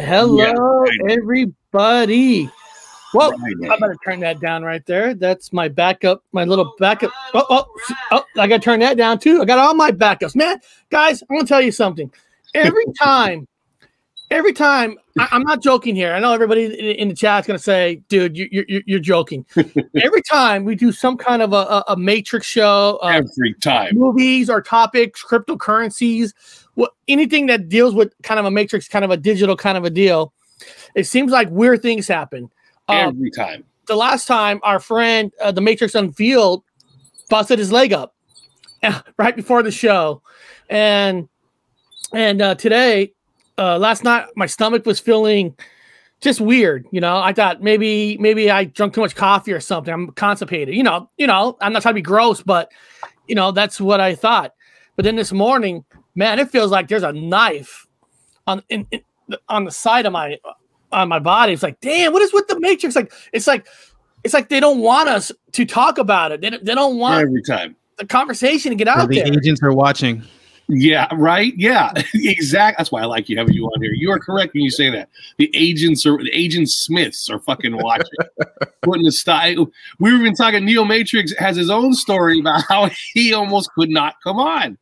Hello, everybody. Well, I better turn that down right there. That's my backup, my little backup. Oh, I got to turn that down too. I got all my backups. Man, guys, I'm going to tell you something. Every time, I'm not joking here. I know everybody in the chat is going to say, dude, you're joking. Every time we do some kind of a Matrix show, every time, movies or topics, cryptocurrencies, well, anything that deals with kind of a Matrix, kind of a digital kind of a deal, it seems like weird things happen. Every time. The last time our friend, the Matrix Unveiled, busted his leg up right before the show. And today... last night, my stomach was feeling just weird. You know, I thought maybe I drank too much coffee or something. I'm constipated. You know, I'm not trying to be gross, but, you know, that's what I thought. But then this morning, man, it feels like there's a knife on the side of my body. It's like, damn, what is with the Matrix? Like, it's like they don't want us to talk about it. They don't want every time the conversation to get out there. The agents are watching. Yeah, right. Yeah, exactly. That's why I like having you on here. You are correct when you say that. The agent Smiths are fucking watching. Putting the style. We were even talking. Neo Matrix has his own story about how he almost could not come on,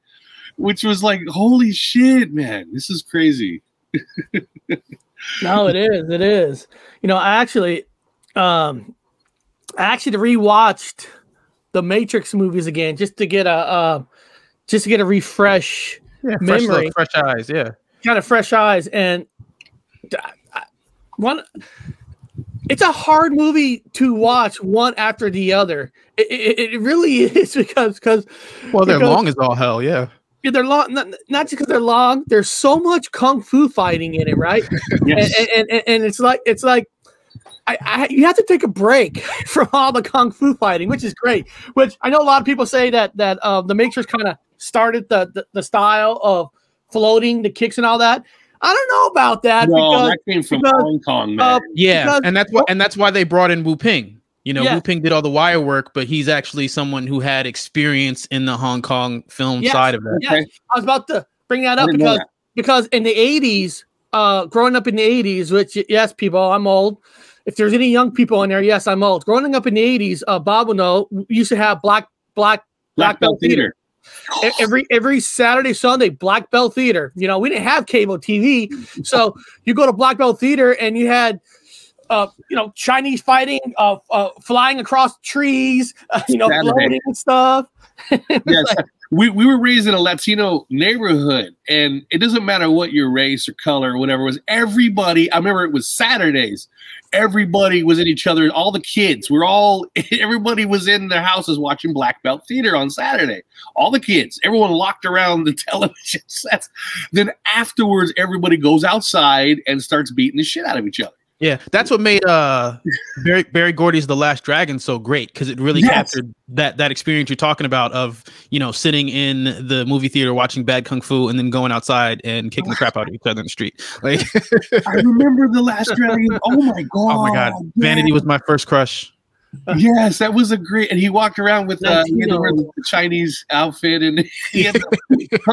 which was like, holy shit, man, this is crazy. No, it is. It is. You know, I actually rewatched the Matrix movies again just to get a refresh memory, fresh eyes, and one. It's a hard movie to watch one after the other. It really is because they're long as all hell, yeah. They're long, not just because they're long. There's so much kung fu fighting in it, right? Yes. And it's like. You have to take a break from all the kung fu fighting, which is great. Which I know a lot of people say that the Matrix kind of started the style of floating, the kicks and all that. I don't know about that. No, that came from Hong Kong, man. And that's why they brought in Woo-ping. You know, yeah. Woo-ping did all the wire work, but he's actually someone who had experience in the Hong Kong film side of that. Yes. Okay. I was about to bring that up because in the 80s, growing up in the 80s, which, yes, people, I'm old. If there's any young people in there, yes, I'm old. Growing up in the 80s, Bob will know, we used to have Black Belt Theater. Every Saturday, Sunday, Black Belt Theater. You know, we didn't have cable TV. So you go to Black Belt Theater and you had, Chinese fighting, flying across trees, floating and stuff. Yes. Like, we were raised in a Latino neighborhood, and it doesn't matter what your race or color or whatever it was. Everybody, I remember it was Saturdays. Everybody was in each other. All the kids everybody was in their houses watching Black Belt Theater on Saturday. All the kids, everyone locked around the television sets. Then afterwards, everybody goes outside and starts beating the shit out of each other. Yeah, that's what made Barry Gordy's The Last Dragon so great, because it really captured that experience you're talking about of, you know, sitting in the movie theater watching bad kung fu and then going outside and kicking the crap out of each other in the street. Like, I remember The Last Dragon. Oh my god! Oh my god! Man. Vanity was my first crush. Yes, that was a great. And he walked around with the Chinese outfit, and he had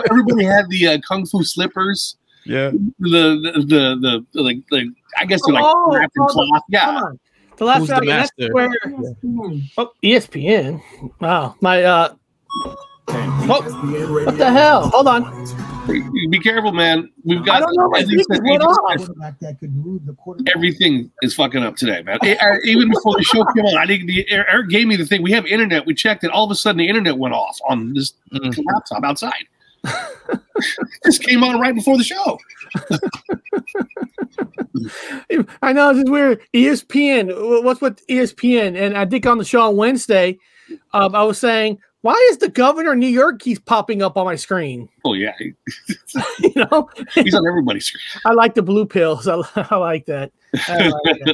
everybody had the kung fu slippers. Yeah, I guess they're like wrapped in cloth. Yeah, The Last Dragon. That's where ESPN. Wow, my what the hell? Hold on. Be careful, man. We've got everything is fucking up today, man. Even before the show came on, I think Eric gave me the thing. We have internet. We checked it. All of a sudden, the internet went off on this laptop outside. This came on right before the show. I know, this is weird. ESPN, what's with ESPN? And I think on the show on Wednesday, I was saying, why is the governor of New York keeps popping up on my screen? Oh yeah, he's on everybody's screen. I like the blue pills. I like that.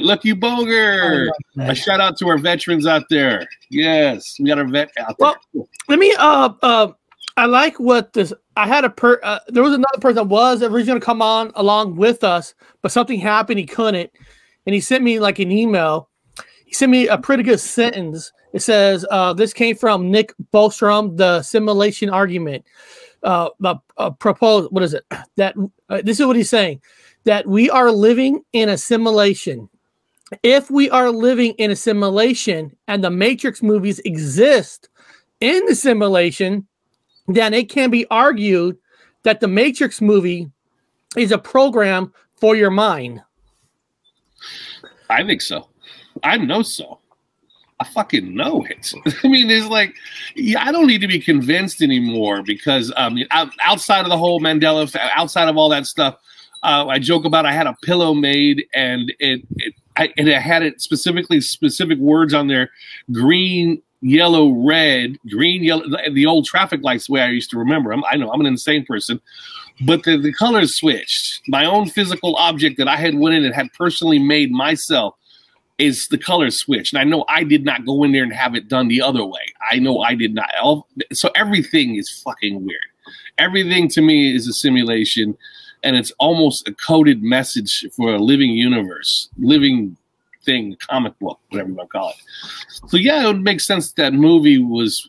Lucky Boger. A shout out to our veterans out there. Yes, we got our vet out there. Well, let me. I like what this. I had there was another person that was originally going to come on along with us, but something happened. He couldn't, and he sent me like an email. He sent me a pretty good sentence. It says, "This came from Nick Bostrom, the simulation argument." What is it? This is what he's saying. that we are living in a simulation. If we are living in a simulation and the Matrix movies exist in the simulation, then it can be argued that the Matrix movie is a program for your mind. I think so. I know so. I fucking know it. I mean, it's like, yeah, I don't need to be convinced anymore because outside of the whole Mandela, outside of all that stuff, I joke about I had a pillow made and it had it specific words on there, green, yellow, red, green, yellow, the old traffic lights, the way I used to remember them. I know I'm an insane person, but the colors switched. My own physical object that I had went in and had personally made myself is the color switch. And I know I did not go in there and have it done the other way. I know I did not. So everything is fucking weird. Everything to me is a simulation, and it's almost a coded message for a living universe, living thing, comic book, whatever you want to call it. So yeah, it would make sense that movie was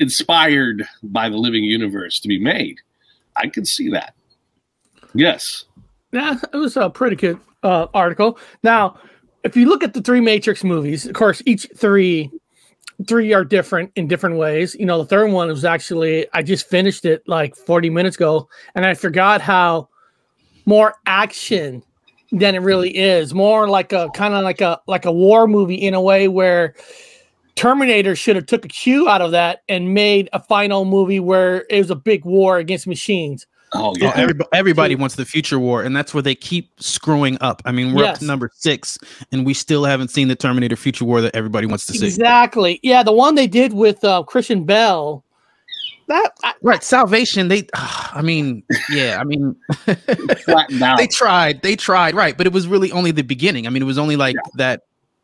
inspired by the living universe to be made. I could see that. Yes. Yeah, it was a pretty good article. Now, if you look at the three Matrix movies, of course, each three are different in different ways. You know, the third one was actually, I just finished it like 40 minutes ago, and I forgot how more action than it really is. More like a kind of like a war movie in a way, where Terminator should have took a cue out of that and made a final movie where it was a big war against machines. Oh yeah, everybody wants the future war, and that's where they keep screwing up. I mean, we're up to number 6, and we still haven't seen the Terminator future war that everybody wants to see. Exactly. Yeah, the one they did with Christian Bell. Salvation. I mean, they tried, right? But it was really only the beginning. I mean, it was only like that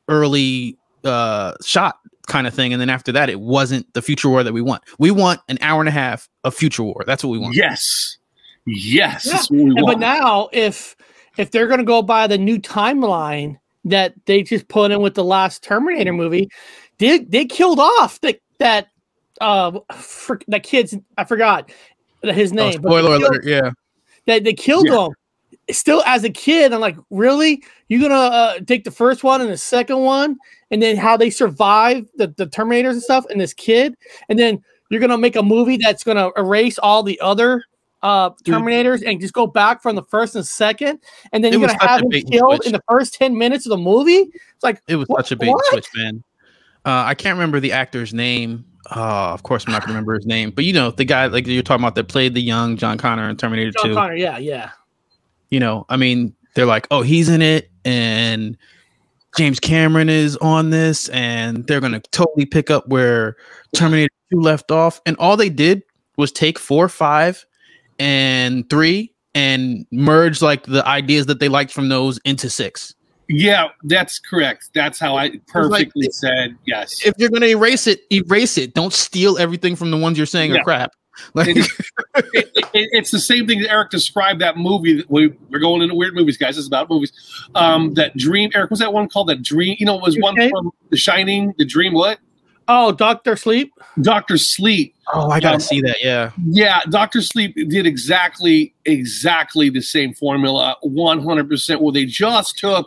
early shot kind of thing, and then after that, it wasn't the future war that we want. We want an hour and a half of future war. That's what we want. Yes. Yes, yeah. But now if they're going to go by the new timeline that they just put in with the last Terminator movie, they killed off that kid's, I forgot his name. Spoiler alert! Yeah, they killed him still as a kid. I'm like, really? You're gonna take the first one and the second one, and then how they survive the Terminators and stuff, and this kid, and then you're gonna make a movie that's gonna erase all the other Terminators and just go back from the first and second, and then you're gonna have him killed in the first 10 minutes of the movie. It's like, it was such a bait and switch, man. I can't remember the actor's name. Of course, I'm not gonna remember his name, but you know, the guy like you're talking about that played the young John Connor in Terminator 2. John Connor, yeah. You know, I mean, they're like, oh, he's in it, and James Cameron is on this, and they're gonna totally pick up where Terminator 2 left off, and all they did was take 4, 5, and 3 and merge like the ideas that they liked from those into 6. Yeah, that's correct. That's how I perfectly said. Yes. If you're going to erase it, erase it. Don't steal everything from the ones you're saying are crap. Like, it's the same thing that Eric described that movie. That we're going into weird movies, guys. It's about movies. That Dream, Eric, was that one called that Dream? You know, it was one from The Shining, the Dream what? Oh, Dr. Sleep? Dr. Sleep. Oh, I got to see that, yeah. Yeah, Dr. Sleep did exactly the same formula, 100%, where they just took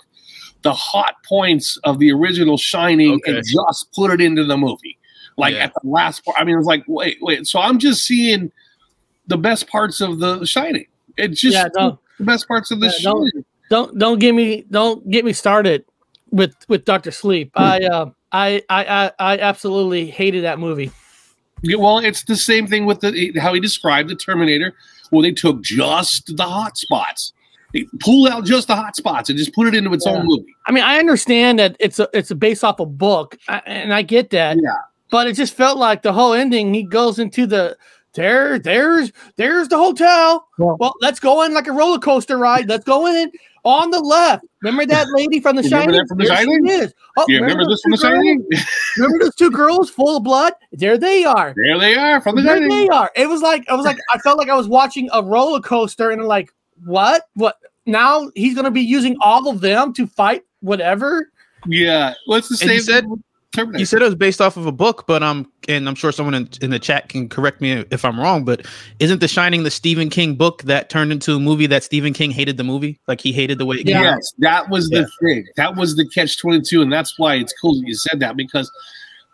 the hot points of the original Shining and just put it into the movie. Like, at the last part, I mean, it was like, wait. So I'm just seeing the best parts of the Shining. It's just the best parts of the Shining. Don't get me started with Dr. Sleep. I absolutely hated that movie. Yeah, well, it's the same thing with how he described the Terminator, where they took just the hot spots. They pulled out just the hot spots and just put it into its own movie. I mean, I understand that it's based off a book, and I get that. Yeah. But it just felt like the whole ending, he goes into there's the hotel. Yeah. Well, let's go in like a roller coaster ride. Let's go in. On the left, remember that lady from The Shining? Remember this from The Shining? Remember those two girls full of blood? There they are. There they are from The Shining. There they are. It was like, I felt like I was watching a roller coaster, and I'm like, what? What? Now he's going to be using all of them to fight whatever? Yeah. What's the same? Terminator. You said it was based off of a book, but and I'm sure someone in the chat can correct me if I'm wrong, but isn't The Shining the Stephen King book that turned into a movie that Stephen King hated the movie? Like he hated the way it came out? Yes, that was the thing. That was the catch-22, and that's why it's cool that you said that, because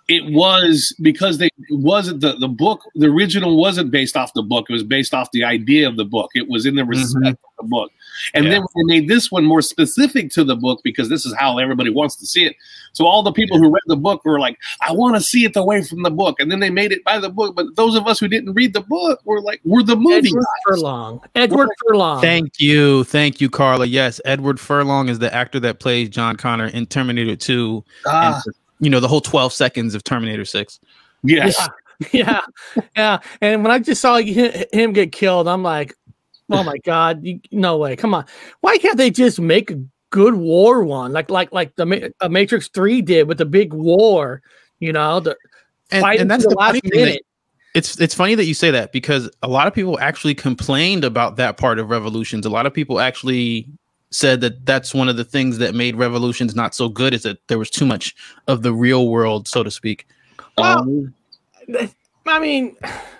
it wasn't the book. The original wasn't based off the book. It was based off the idea of the book. It was in the respect of the book. And then they made this one more specific to the book because this is how everybody wants to see it. So all the people who read the book were like, I want to see it the way from the book. And then they made it by the book. But those of us who didn't read the book were like, we're the movie guys. Edward Furlong. Thank you. Thank you, Carla. Yes, Edward Furlong is the actor that plays John Connor in Terminator 2. You know, the whole 12 seconds of Terminator 6. Yes. Yeah. Yeah. And when I just saw him get killed, I'm like, oh my God, no way. Come on. Why can't they just make a good war one? Like the Matrix 3 did with the big war, you know, and that's the last minute. It's funny that you say that because a lot of people actually complained about that part of Revolutions. A lot of people actually said that that's one of the things that made Revolutions not so good, is that there was too much of the real world, so to speak. Well, I mean,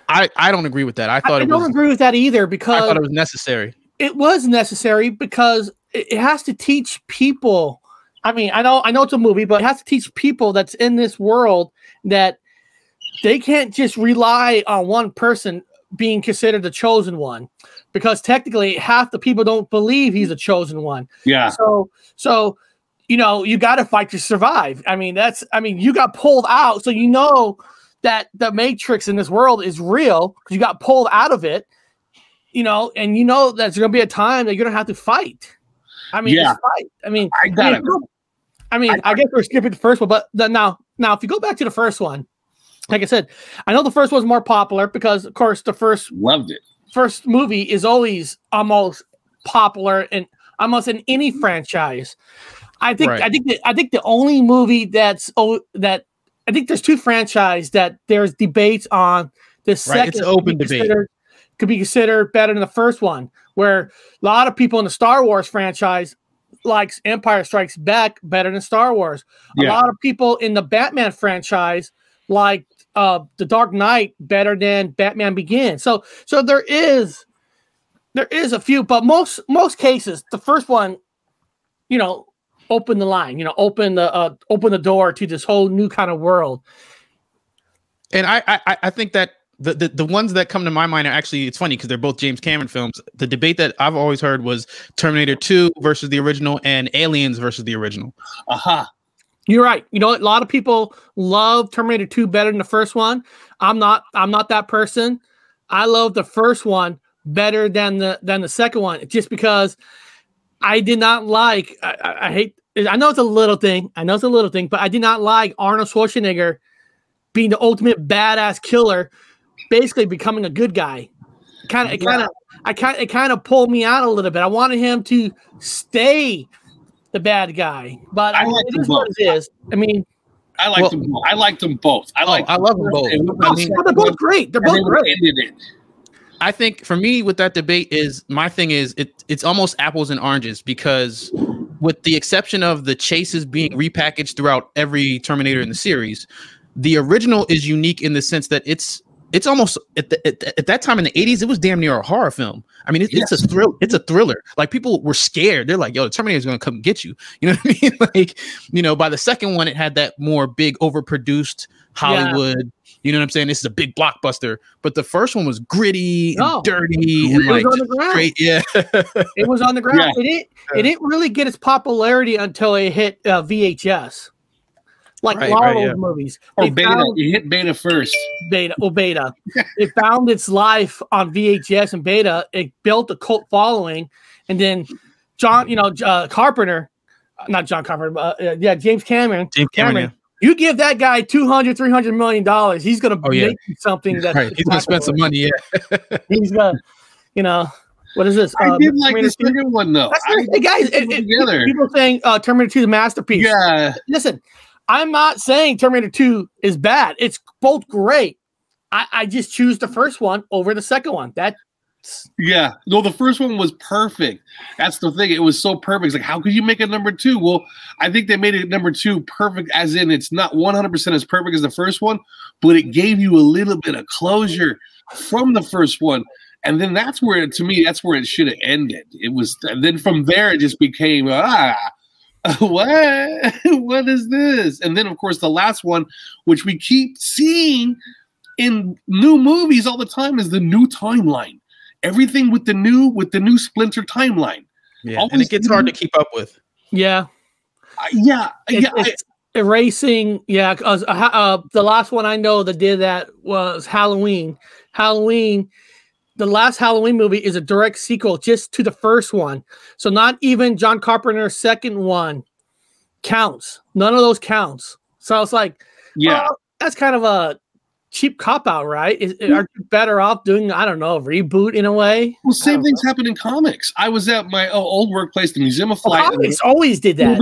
I don't agree with that. I don't agree with that either, because I thought it was necessary. It was necessary because it has to teach people. I mean, I know it's a movie, but it has to teach people that's in this world that they can't just rely on one person being considered the chosen one, because technically half the people don't believe he's a chosen one. Yeah. So, you know, you got to fight to survive. I mean, you got pulled out. So, you know, that the Matrix in this world is real because you got pulled out of it, you know, and you know, that's going to be a time that you're going to have to fight. I mean, just fight. I guess we're skipping the first one, but now if you go back to the first one, like I said, I know the first one's more popular because, of course, the first movie is always almost popular and almost in any franchise. I think the only movie I think there's two franchises that there's debates on. The second could be considered better than the first one, where a lot of people in the Star Wars franchise likes Empire Strikes Back better than Star Wars. Yeah. A lot of people in the Batman franchise like The Dark Knight better than Batman Begins. So there is a few, but most cases the first one, you know, opened the line, you know, open the door to this whole new kind of world. And I think that the ones that come to my mind are actually, it's funny because they're both James Cameron films. The debate that I've always heard was Terminator 2 versus the original and Aliens versus the original. Aha. Uh-huh. You're right. You know, a lot of people love Terminator 2 better than the first one. I'm not that person. I love the first one better than the second one, just because I did not like. I hate. I know it's a little thing. But I did not like Arnold Schwarzenegger being the ultimate badass killer, basically becoming a good guy. It kind of pulled me out a little bit. I wanted him to stay the bad guy, but I like it is what it is. I mean, I liked them both. I love them both. They're both great. They're both great. I think for me with that debate is my thing is it's almost apples and oranges, because with the exception of the chases being repackaged throughout every Terminator in the series, the original is unique in the sense that it's almost at that time in the 80s, it was damn near a horror film. I mean, it's a thrill. It's a thriller. Like, people were scared. They're like, yo, the Terminator's going to come get you. You know what I mean? Like, you know, by the second one, it had that more big overproduced Hollywood. Yeah. You know what I'm saying? This is a big blockbuster. But the first one was gritty and dirty. And like, great. Yeah. It was on the ground. Yeah. It didn't really get its popularity until it hit VHS. Like a lot of old movies. Or Beta. You hit Beta first. Beta. It found its life on VHS and Beta. It built a cult following. And then James Cameron. James Cameron. Yeah. You give that guy $200, $300 million, he's going to make something that's right. He's going to spend some money. Yeah. He's going to, you know. What is this? I did like this second one, though. Hey, guys. People are saying Terminator 2 is a masterpiece. Yeah. Listen. I'm not saying Terminator 2 is bad. It's both great. I just choose the first one over the second one. That Yeah. No, the first one was perfect. That's the thing. It was so perfect. It's like, how could you make it number two? Well, I think they made it number two perfect, as in it's not 100% as perfect as the first one, but it gave you a little bit of closure from the first one. And then that's where, to me, that's where it should have ended. It was, and then from there, it just became, what is this? And then, of course, the last one, which we keep seeing in new movies all the time, is the new timeline. Everything with the new splinter timeline. Yeah, and it gets hard to keep up with. Yeah. Erasing. Yeah. The last one I know that did that was Halloween. The last Halloween movie is a direct sequel just to the first one. So not even John Carpenter's second one counts. None of those counts. So I was like, yeah, well, that's kind of a cheap cop-out, right? Are you better off doing, I don't know, a reboot in a way? Well, same things happen in comics. I was at my old workplace, the Museum of Flight. Comics always did that.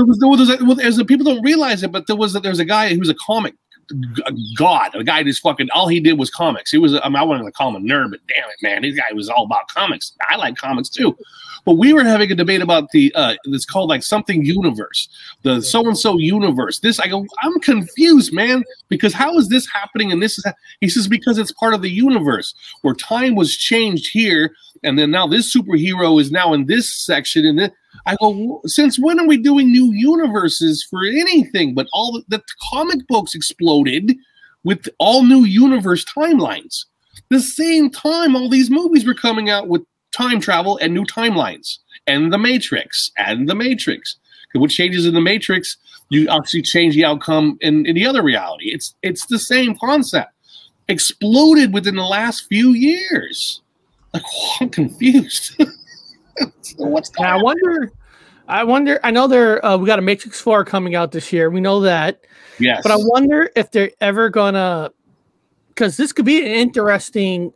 People don't realize it, but there was a guy who was a comic god, a guy who's fucking, all he did was comics. He was, I wanted to call him a nerd, but damn it, man, this guy was all about comics. I like comics too. But we were having a debate about the, it's called like something universe, the so-and-so universe. This, I go, I'm confused, man, because how is this happening? And this is, he says, because it's part of the universe where time was changed here. And then now this superhero is now in this section. And then I go, since when are we doing new universes for anything? But all the comic books exploded with all new universe timelines. The same time all these movies were coming out with time travel and new timelines and the Matrix and the Matrix. Because what changes in the Matrix, you actually change the outcome in the other reality. It's the same concept. Exploded within the last few years. Like, oh, I'm confused. I wonder. I know there. We got a Matrix 4 coming out this year. We know that. Yes. But I wonder if they're ever gonna, because this could be an interesting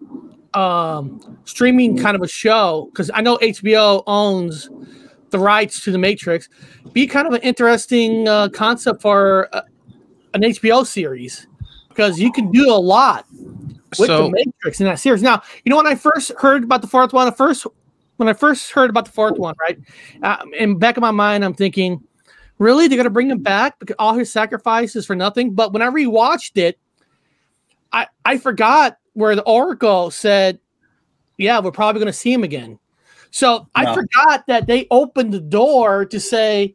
streaming kind of a show. Because I know HBO owns the rights to the Matrix. Be kind of an interesting concept for an HBO series, because you can do a lot with the Matrix in that series. Now, you know, when I first heard about the fourth one, right, in the back of my mind, I'm thinking, really, they're going to bring him back because all his sacrifice is for nothing? But when I rewatched it, I forgot where the Oracle said, yeah, we're probably going to see him again. So yeah. I forgot that they opened the door to say,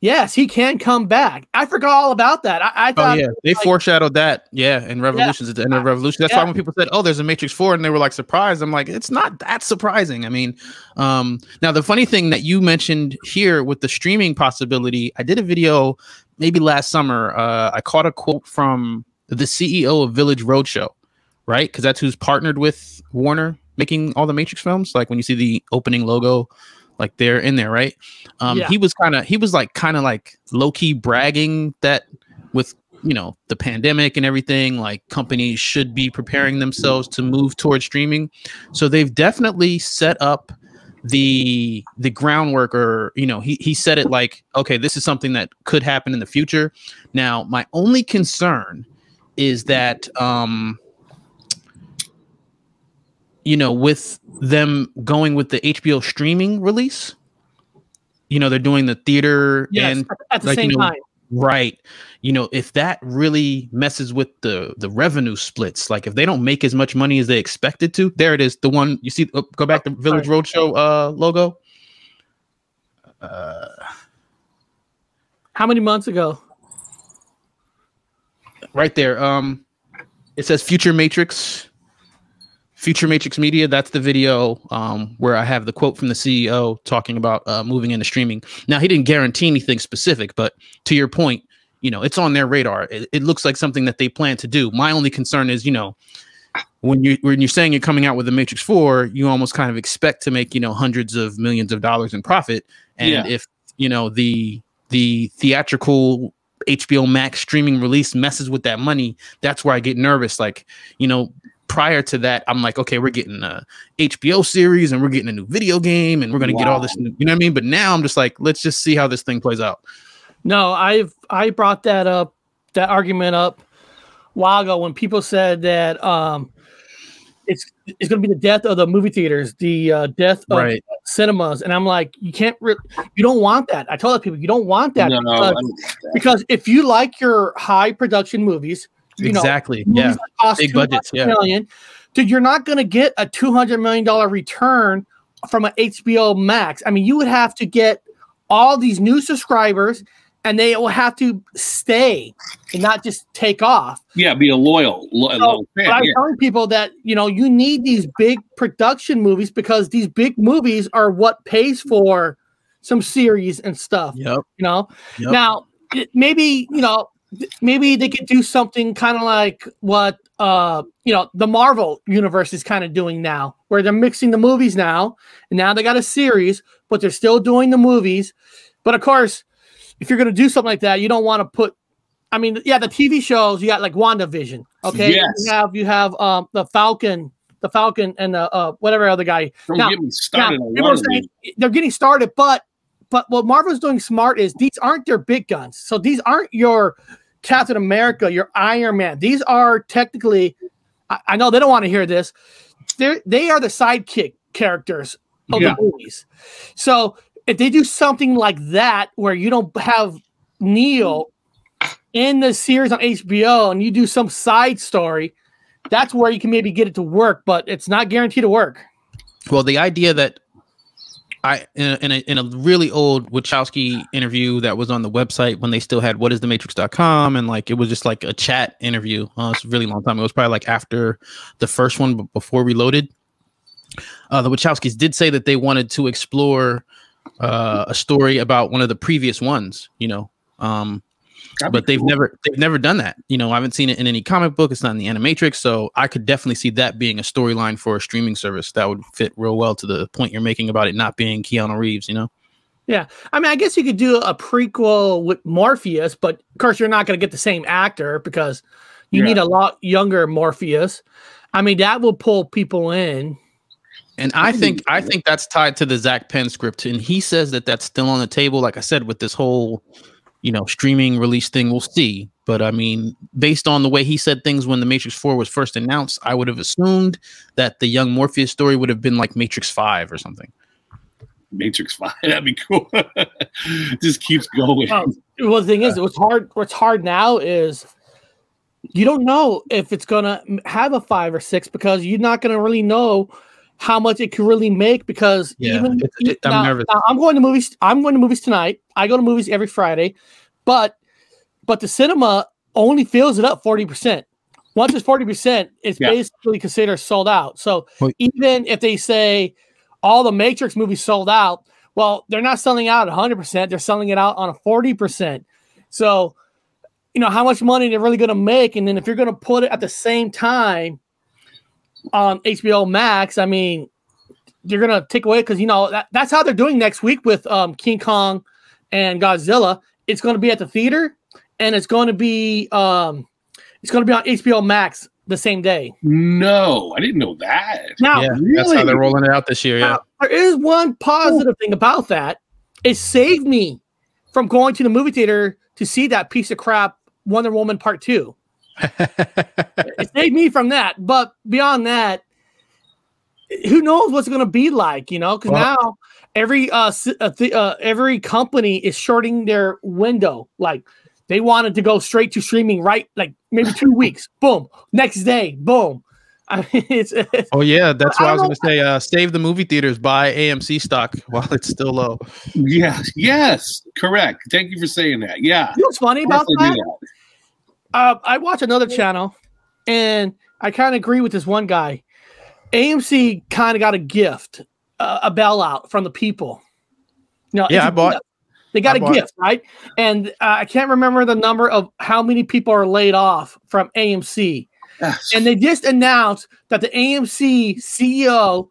yes, he can come back. I forgot all about that. I thought, oh, yeah, they like, foreshadowed that. Yeah, in Revolutions, at the end of Revolution. That's why when people said, oh, there's a Matrix 4, and they were like surprised, I'm like, it's not that surprising. I mean, now the funny thing that you mentioned here with the streaming possibility, I did a video maybe last summer. I caught a quote from the CEO of Village Roadshow, right? Because that's who's partnered with Warner making all the Matrix films. Like when you see the opening logo, like they're in there, right? He was like low key bragging that with, you know, the pandemic and everything, like companies should be preparing themselves to move towards streaming. So they've definitely set up the groundwork, or, you know, he said it like, okay, this is something that could happen in the future. Now, my only concern is that, you know, with them going with the HBO streaming release, you know, they're doing the theater and at the same time, right? You know, if that really messes with the revenue splits, like if they don't make as much money as they expected to, there it is. The one you see, go back to Village Roadshow logo. How many months ago? Right there. It says Future Matrix. Future Matrix Media, that's the video where I have the quote from the CEO talking about moving into streaming. Now, he didn't guarantee anything specific, but to your point, you know, it's on their radar. It looks like something that they plan to do. My only concern is, you know, when you're saying you're coming out with the Matrix 4, you almost kind of expect to make, you know, hundreds of millions of dollars in profit. And if, you know, the theatrical HBO Max streaming release messes with that money, that's where I get nervous. Like, you know, prior to that, I'm like, okay, we're getting a HBO series and we're getting a new video game and we're going to get all this new, you know what I mean? But now I'm just like, let's just see how this thing plays out. No, I brought that up, that argument up a while ago when people said that it's it's going to be the death of the movie theaters, the death of cinemas. And I'm like, you can't you don't want that. I tell other people, you don't want that, because if you like your high production movies, you know, movies that cost big budgets, $200 million, dude, you're not going to get a $200 million return from an HBO Max. I mean, you would have to get all these new subscribers, and they will have to stay and not just take off. Yeah, be a loyal fan. But I'm telling people that, you know, you need these big production movies, because these big movies are what pays for some series and stuff. You know? Now, maybe, you know, maybe they could do something kind of like what, you know, the Marvel universe is kind of doing now, where they're mixing the movies now, and now they got a series, but they're still doing the movies. But of course, if you're going to do something like that, you don't want to put, I mean, the TV shows, you got like WandaVision. Okay. Yes. You have the Falcon and the, whatever other guy. Don't get me started on WandaVision. They're getting started, but what Marvel's doing smart is these aren't their big guns. So these aren't your Captain America, your Iron Man. These are technically, I know they don't want to hear this, They are the sidekick characters of the movies. So if they do something like that, where you don't have Neo in the series on HBO and you do some side story, that's where you can maybe get it to work, but it's not guaranteed to work. Well, the idea that in a really old Wachowski interview that was on the website when they still had whatisthematrix.com, and like it was just like a chat interview. It's a really long time. It was probably like after the first one, but before Reloaded. The Wachowskis did say that they wanted to explore a story about one of the previous ones, you know, but they've never done that. You know, I haven't seen it in any comic book. It's not in the Animatrix. So I could definitely see that being a storyline for a streaming service that would fit real well to the point you're making about it not being Keanu Reeves, you know? Yeah. I mean, I guess you could do a prequel with Morpheus, but of course you're not going to get the same actor, because you need a lot younger Morpheus. I mean, that will pull people in. And I think that's tied to the Zach Penn script. And he says that that's still on the table. Like I said, with this whole, you know, streaming release thing, we'll see. But I mean, based on the way he said things when the Matrix 4 was first announced, I would have assumed that the young Morpheus story would have been like Matrix 5 or something. Matrix 5, that'd be cool. Just keeps going. Well, the thing is, what's hard now is you don't know if it's going to have a 5 or 6, because you're not going to really know how much it could really make, because I'm nervous. Now, I'm going to movies tonight. I go to movies every Friday, but the cinema only fills it up 40%. Once it's 40%, it's basically considered sold out. So even if they say all the Matrix movies sold out, well, they're not selling out 100%. They're selling it out on a 40%. So, you know, how much money they're really going to make. And then if you're going to put it at the same time on HBO Max, I mean, you're gonna take away, because you know that's how they're doing next week with King Kong and Godzilla. It's going to be at the theater, and it's going to be on HBO Max the same day. No, I didn't know that. Now, really? That's how they're rolling it out this year. Yeah, now, there is one positive thing about that. It saved me from going to the movie theater to see that piece of crap Wonder Woman Part 2. It saved me from that, but beyond that, who knows what's going to be like, you know? Because now every company is shorting their window. Like they wanted to go straight to streaming, right? Like maybe 2 weeks, boom. Next day, boom. I mean, it's that's what I was going to say. Save the movie theaters, buy AMC stock while it's still low. Yeah. Yes. Correct. Thank you for saying that. Yeah. You know what's funny about that? I watch another channel, and I kind of agree with this one guy. AMC kind of got a gift, a bailout from the people. You know, They got a gift, right? And I can't remember the number of how many people are laid off from AMC. Yes. And they just announced that the AMC CEO,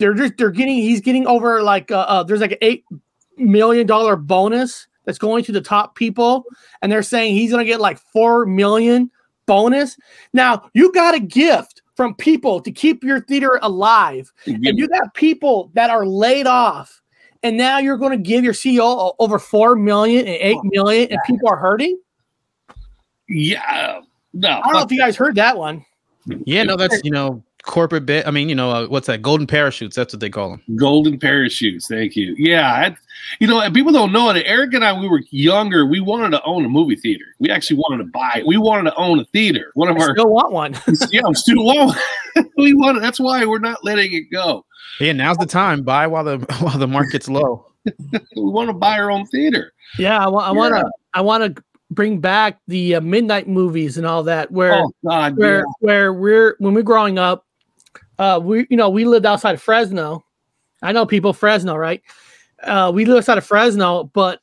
he's getting over like there's like an $8 million bonus that's going to the top people, and they're saying he's going to get like $4 million bonus. Now, you got a gift from people to keep your theater alive, and you got people that are laid off, and now you're going to give your CEO over $4 million and $8 million, and people are hurting? Yeah. No, I don't know if you guys heard that one. Yeah, no, that's, you know, corporate bit. I mean, you know, what's that? Golden parachutes. That's what they call them. Golden parachutes. Thank you. Yeah. You know, people don't know it. Eric and I, we were younger. We wanted to own a movie theater. We actually wanted to buy it. We wanted to own a theater. One of still want one. Yeah, I still want one. We want it. That's why we're not letting it go. Yeah. Now's the time. Buy while the market's low. We want to buy our own theater. Yeah. I want to bring back the midnight movies and all that, where when we're growing up, we lived outside of Fresno. I know people, Fresno, right? We live outside of Fresno, but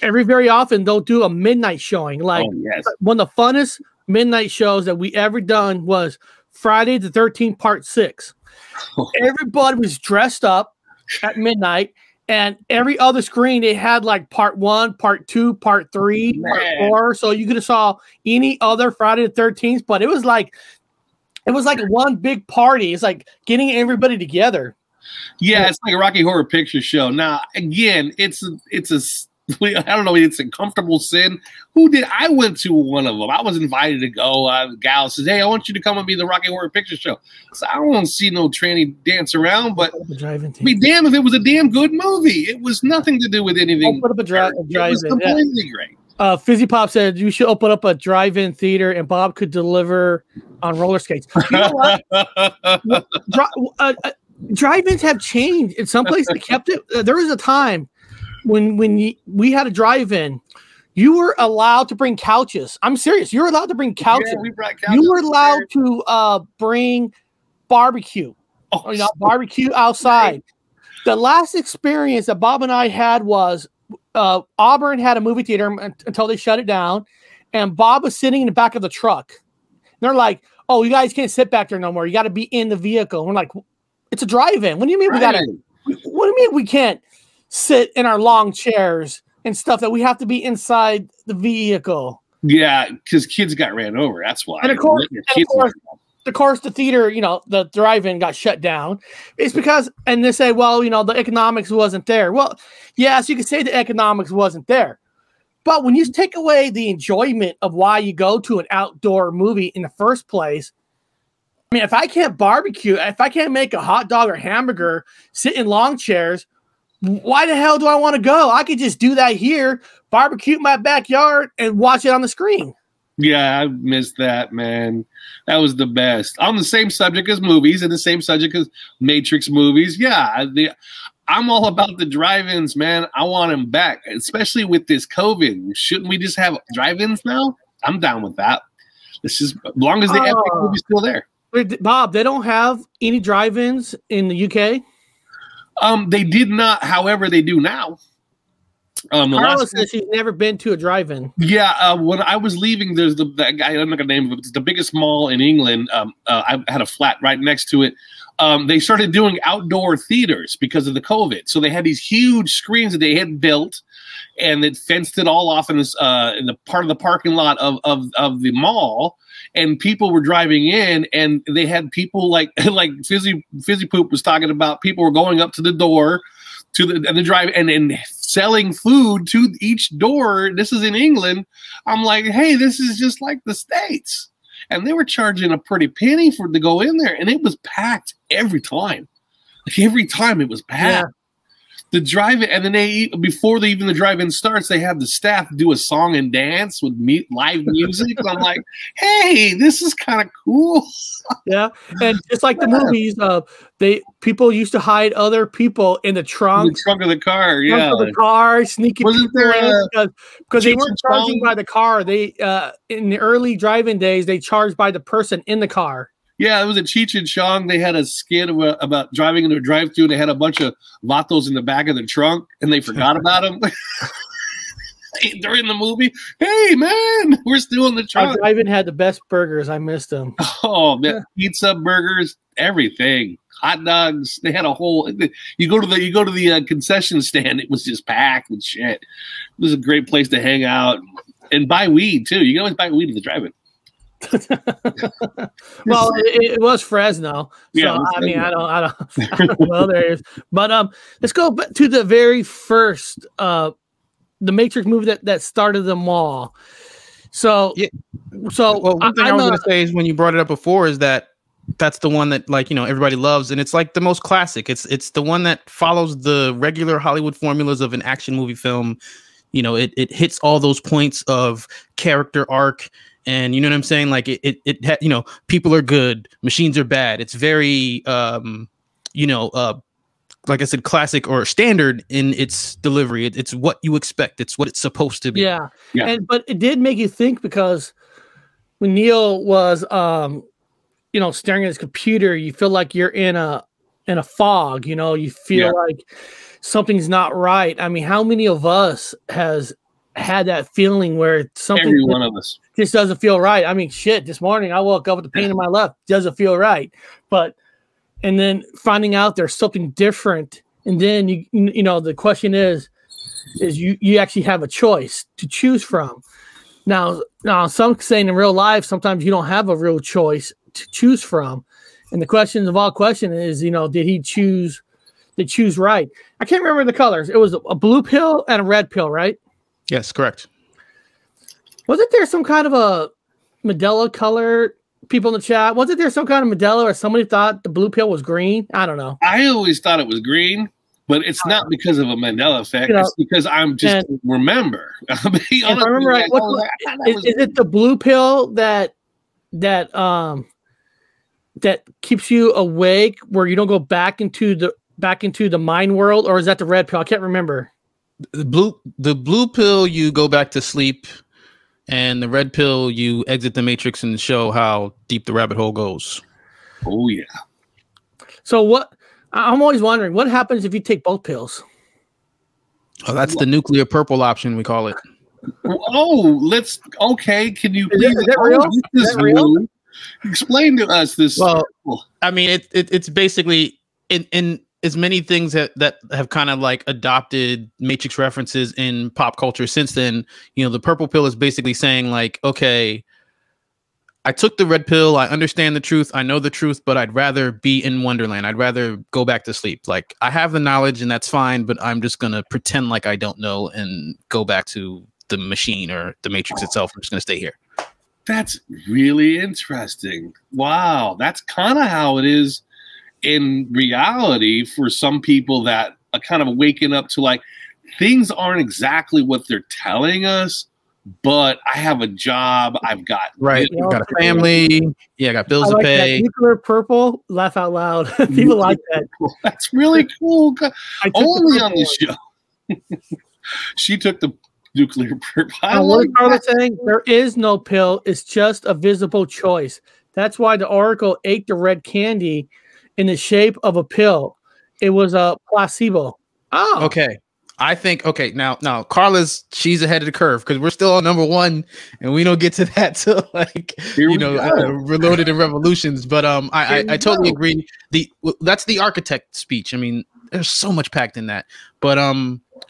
very often they'll do a midnight showing. Like one of the funnest midnight shows that we ever done was Friday the 13th Part 6. Everybody was dressed up at midnight. And every other screen, it had like part 1, part 2, part 3, part 4. So you could have saw any other Friday the 13th, but it was like one big party. It's like getting everybody together. Yeah, it's like a Rocky Horror Picture Show. Now, again, I don't know. It's a comfortable sin. I went to one of them. I was invited to go. The gal says, "Hey, I want you to come and be the Rocky Horror Picture Show." So I don't see no tranny dance around, but be damn if it was a damn good movie. It was nothing to do with anything. Open up a drive-in. It was completely great. Fizzy Pop said you should open up a drive-in theater, and Bob could deliver on roller skates. You know what? Drive-ins have changed. In some places, they kept it. There was a time. When we had a drive-in, you were allowed to bring couches. I'm serious. You were allowed to bring couches. Yeah, we brought couches. You were allowed to bring barbecue. Oh, you know, barbecue outside. Right. The last experience that Bob and I had was Auburn had a movie theater until they shut it down, and Bob was sitting in the back of the truck. And they're like, "Oh, you guys can't sit back there no more. You got to be in the vehicle." And we're like, "It's a drive-in. What do you mean What do you mean we can't sit in our long chairs and stuff, that we have to be inside the vehicle?" Yeah, because kids got ran over. That's why. And of course, the theater, you know, the drive-in got shut down. It's because, and they say, well, you know, the economics wasn't there. Well, yes, you could say the economics wasn't there. But when you take away the enjoyment of why you go to an outdoor movie in the first place, I mean, if I can't barbecue, if I can't make a hot dog or hamburger, sit in long chairs, why the hell do I want to go? I could just do that here, barbecue in my backyard, and watch it on the screen. Yeah, I missed that, man. That was the best. On the same subject as movies and the same subject as Matrix movies. Yeah, I'm all about the drive-ins, man. I want them back, especially with this COVID. Shouldn't we just have drive-ins now? I'm down with that. This is as long as the epic movie's still there. Bob, they don't have any drive-ins in the UK. They did not. However, they do now. Carla says she's never been to a drive-in. Yeah, when I was leaving, there's that guy. I'm not gonna name him, but it's the biggest mall in England. I had a flat right next to it. They started doing outdoor theaters because of the COVID. So they had these huge screens that they had built, and it fenced it all off in the part of the parking lot of the mall. And people were driving in, and they had people like Fizzy Poop was talking about. People were going up to the door, and the drive, and selling food to each door. This is in England. I'm like, hey, this is just like the States. And they were charging a pretty penny to go in there, and it was packed every time. Like every time, it was packed. Yeah. The drive-in, and then before even the drive-in starts, they have the staff do a song and dance with live music. I'm like, hey, this is kind of cool. Yeah, and just like the movies, people used to hide other people in the trunk, of the car. Yeah, of the car, sneaking because they weren't charging by the car. They in the early drive-in days, they charged by the person in the car. Yeah, it was a Cheech and Chong. They had a skit about driving into a drive-thru. They had a bunch of vatos in the back of the trunk, and they forgot about them during the movie. Hey, man, we're still in the trunk. Our drive-in had the best burgers. I missed them. Oh, man, yeah. Pizza, burgers, everything, hot dogs. They had a whole. You go to the concession stand. It was just packed with shit. It was a great place to hang out and buy weed too. You can always buy weed at the drive-in. Well, it was Fresno, so yeah, I don't know there is. But let's go to the very first the Matrix movie that started them all. So yeah. So one thing I was going to say is, when you brought it up before, is that that's the one that, like, you know, everybody loves, and it's like the most classic. It's the one that follows the regular Hollywood formulas of an action movie film. You know, it hits all those points of character arc, and you know what I'm saying? Like it you know, people are good, machines are bad. It's very you know, like I said, classic or standard in its delivery. It's what you expect. It's what it's supposed to be. Yeah. And but it did make you think, because when Neil was you know, staring at his computer, you feel like you're in a fog, you know, you feel like something's not right. I mean, how many of us has had that feeling where something just doesn't feel right? I mean, shit, this morning I woke up with the pain in my left, doesn't feel right. But, and then finding out there's something different. And then, you know, the question is you actually have a choice to choose from. Now, some saying in real life, sometimes you don't have a real choice to choose from. And the question of all question is, you know, did he choose to choose right? I can't remember the colors. It was a blue pill and a red pill, right? Yes, correct. Wasn't there some kind of a Modelo color? People in the chat, wasn't there some kind of Modelo, or somebody thought the blue pill was green? I don't know. I always thought it was green, but it's not because of a Mandela effect. You know, it's because I'm just remember. Is it the blue pill that keeps you awake, where you don't go back into the mind world, or is that the red pill? I can't remember. The blue pill, you go back to sleep, and the red pill, you exit the Matrix and show how deep the rabbit hole goes. Oh yeah. So what? I'm always wondering what happens if you take both pills. Oh, that's the nuclear purple option, we call it. Okay. Can you please is that real? Explain to us this? Well, I mean, it's basically in as many things that have kind of like adopted Matrix references in pop culture since then. You know, the purple pill is basically saying like, okay, I took the red pill. I understand the truth. I know the truth, but I'd rather be in Wonderland. I'd rather go back to sleep. Like, I have the knowledge and that's fine, but I'm just going to pretend like I don't know and go back to the machine or the Matrix itself. I'm just going to stay here. That's really interesting. Wow. That's kind of how it is in reality for some people that are kind of waking up to like, things aren't exactly what they're telling us, but I have a job. I've got I've got a family. Yeah, I got bills to pay. Nuclear purple, laugh out loud. People like that. That's really cool. Only on this show. She took the nuclear purple. There is no pill. It's just a visible choice. That's why the Oracle ate the red candy in the shape of a pill. It was a placebo. Oh, okay. I think, okay, now Carla's, she's ahead of the curve because we're still on number one and we don't get to that till like, you know, Reloaded and Revolutions. But I totally agree. That's the architect speech. I mean, there's so much packed in that. But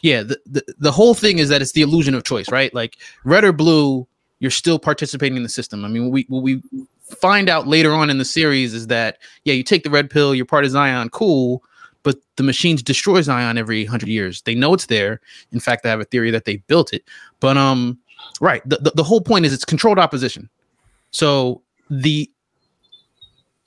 yeah, the whole thing is that it's the illusion of choice, right? Like red or blue, you're still participating in the system. I mean, what we find out later on in the series is that, yeah, you take the red pill, you're part of Zion, cool. But the machines destroy Zion every 100 years. They know it's there. In fact, I have a theory that they built it. But right, the whole point is it's controlled opposition. So the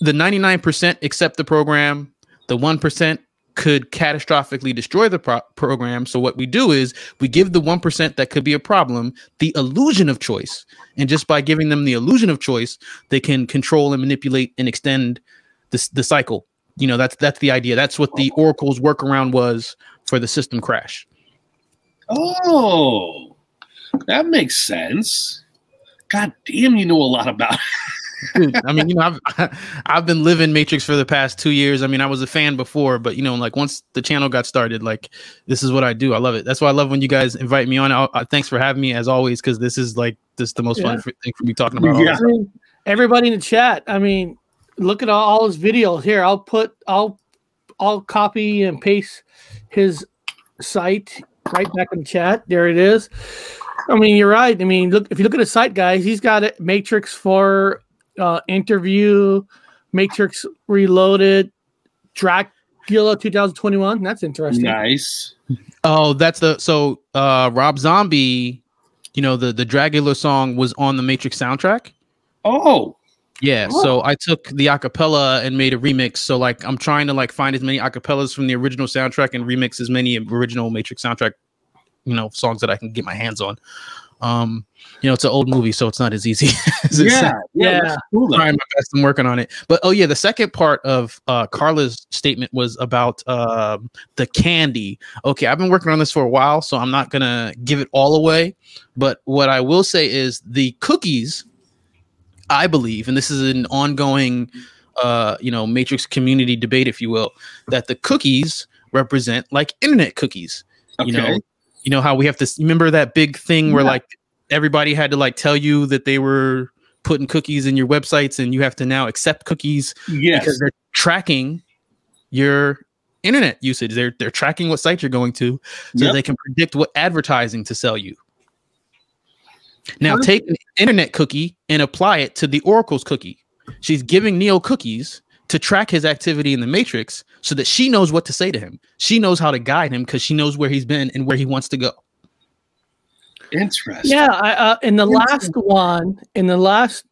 99% accept the program. The 1% could catastrophically destroy the program. So what we do is we give the 1% that could be a problem the illusion of choice. And just by giving them the illusion of choice, they can control and manipulate and extend the cycle. You know, that's the idea. That's what the Oracle's workaround was for the system crash. Oh, that makes sense. God damn, you know a lot about it. Dude, I mean, you know, I've been living Matrix for the past 2 years. I mean, I was a fan before, but you know, like once the channel got started, like this is what I do. I love it. That's why I love when you guys invite me on. Thanks for having me as always, because this is like the most fun thing for me talking about. Yeah. I mean, everybody in the chat. I mean, look at all his videos here. I'll copy and paste his site right back in the chat. There it is. I mean, you're right. I mean, look, if you look at his site, guys, he's got it. Matrix for interview, Matrix Reloaded, Dracula 2021. That's interesting. Nice. Oh, that's so Rob Zombie, you know, the Dracula song was on the Matrix soundtrack. Oh, Yeah, cool. So I took the acapella and made a remix. So like I'm trying to like find as many acapellas from the original soundtrack and remix as many original Matrix soundtrack, you know, songs that I can get my hands on. You know, it's an old movie, so it's not as easy as it sounds. Yeah. Cool. I'm working on it. But oh yeah, the second part of Carla's statement was about the candy. Okay, I've been working on this for a while, so I'm not gonna give it all away. But what I will say is the cookies, I believe, and this is an ongoing you know, Matrix community debate, if you will, that the cookies represent like internet cookies. Okay. You know how we have to remember that big thing where like everybody had to like tell you that they were putting cookies in your websites and you have to now accept cookies because they're tracking your internet usage. They're tracking what site you're going to so they can predict what advertising to sell you. Now take an internet cookie and apply it to the Oracle's cookie. She's giving Neo cookies to track his activity in the Matrix so that she knows what to say to him. She knows how to guide him because she knows where he's been and where he wants to go. Interesting. Yeah. In the last one, in the last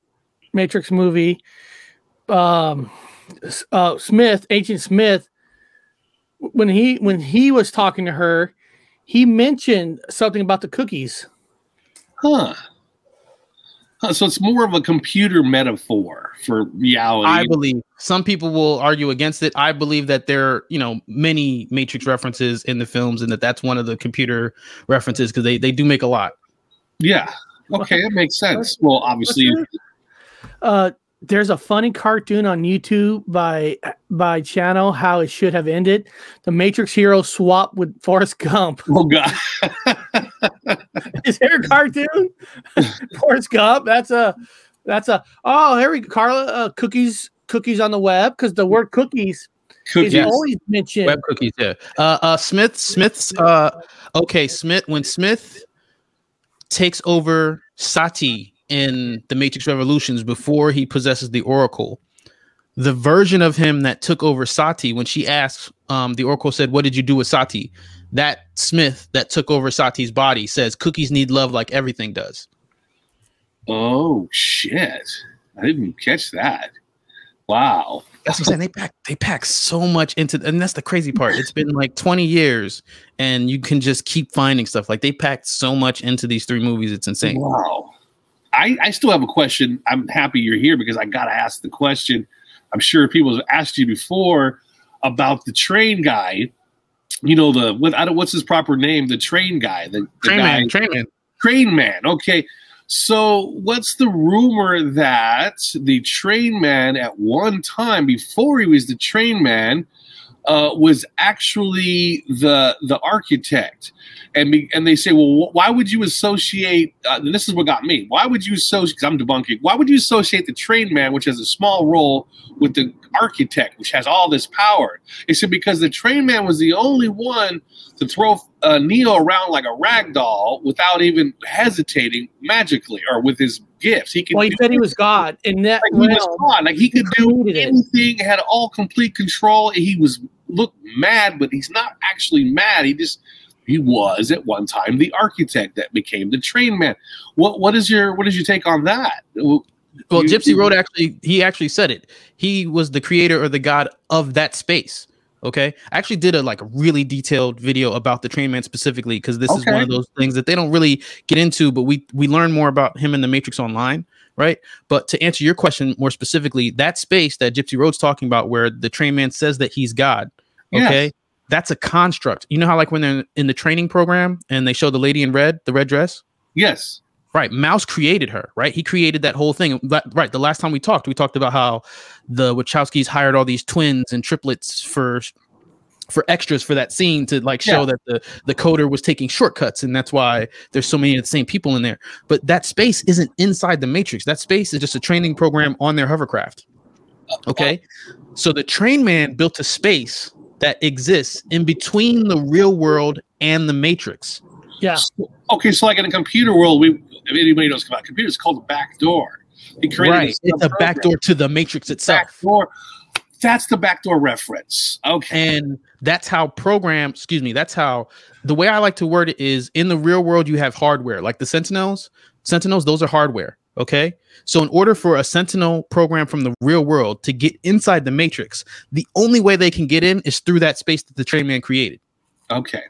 Matrix movie, Smith, Agent Smith, when he was talking to her, he mentioned something about the cookies. Huh. So it's more of a computer metaphor for reality. I believe some people will argue against it. I believe that there are, you know, many Matrix references in the films and that's one of the computer references because they do make a lot. Yeah. Okay. That makes sense. Well, obviously. There's a funny cartoon on YouTube by Channel, How It Should Have Ended. The Matrix hero swap with Forrest Gump. Oh, God. Is there a cartoon? Forrest Gump. That's a. Oh, here we go. Carla, cookies on the web, because the word cookies is always mentioned. Web cookies, yeah. Smith's. Okay, Smith. When Smith takes over Sati in the Matrix Revolutions before he possesses the Oracle, the version of him that took over Sati, when she asks, the Oracle said, "What did you do with Sati?" That Smith that took over Sati's body says cookies need love like everything does. Oh, shit. I didn't catch that. Wow. That's what I'm saying. They pack so much into, and that's the crazy part. It's been like 20 years and you can just keep finding stuff. Like they packed so much into these three movies. It's insane. Wow. I still have a question. I'm happy you're here because I got to ask the question. I'm sure people have asked you before about the train guy. You know, what's his proper name? The train guy. The train man. Okay. So what's the rumor that the train man at one time, before he was the train man, was actually the architect, and they say, well, why would you associate? And this is what got me. Why would you associate? Because I'm debunking. Why would you associate the train man, which has a small role, with the architect, which has all this power? They said because the train man was the only one to throw Neo around like a rag doll without even hesitating, magically or with his gifts. He could. Well, he said he was God, and that like, he was God. Like he could do anything, had all complete control. He was looked mad, but he's not actually mad. He was at one time the architect that became the train man. What is your take on that? Well, Gypsy Road actually said it. He was the creator or the god of that space. Okay, I actually did a really detailed video about the train man specifically because this is one of those things that they don't really get into, but we learn more about him in the Matrix Online, right? But to answer your question more specifically, that space that Gypsy Road's talking about where the train man says that he's God, okay, that's a construct. You know how like when they're in the training program and they show the lady in red, the red dress? Yes. Right. Mouse created her, right? He created that whole thing. Right. The last time we talked about how the Wachowskis hired all these twins and triplets for extras for that scene to like show that the coder was taking shortcuts. And that's why there's so many of the same people in there. But that space isn't inside the Matrix. That space is just a training program on their hovercraft. Okay. So the train man built a space that exists in between the real world and the Matrix. Yeah. Okay. So like in a computer world, if anybody knows about computers, it's called the back door. It's a back door to the Matrix itself. Back door. That's the back door reference. Okay. And that's how the way I like to word it is in the real world, you have hardware like the Sentinels. Those are hardware. Okay, so in order for a Sentinel program from the real world to get inside the Matrix, the only way they can get in is through that space that the Train Man created. Okay,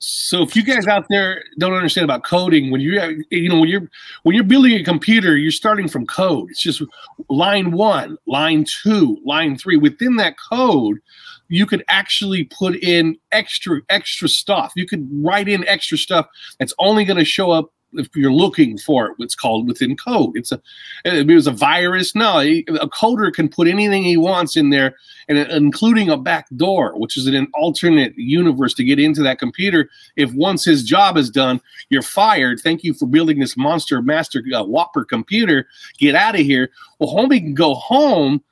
so if you guys out there don't understand about coding, when you when you're building a computer, you're starting from code. It's just line 1, line 2, line 3. Within that code, you could actually put in extra stuff. You could write in extra stuff that's only going to show up if you're looking for it, what's called within code. It was a virus. No, a coder can put anything he wants in there, and including a back door, which is an alternate universe to get into that computer. If once his job is done, you're fired. Thank you for building this monster master whopper computer. Get out of here. Well, homie can go home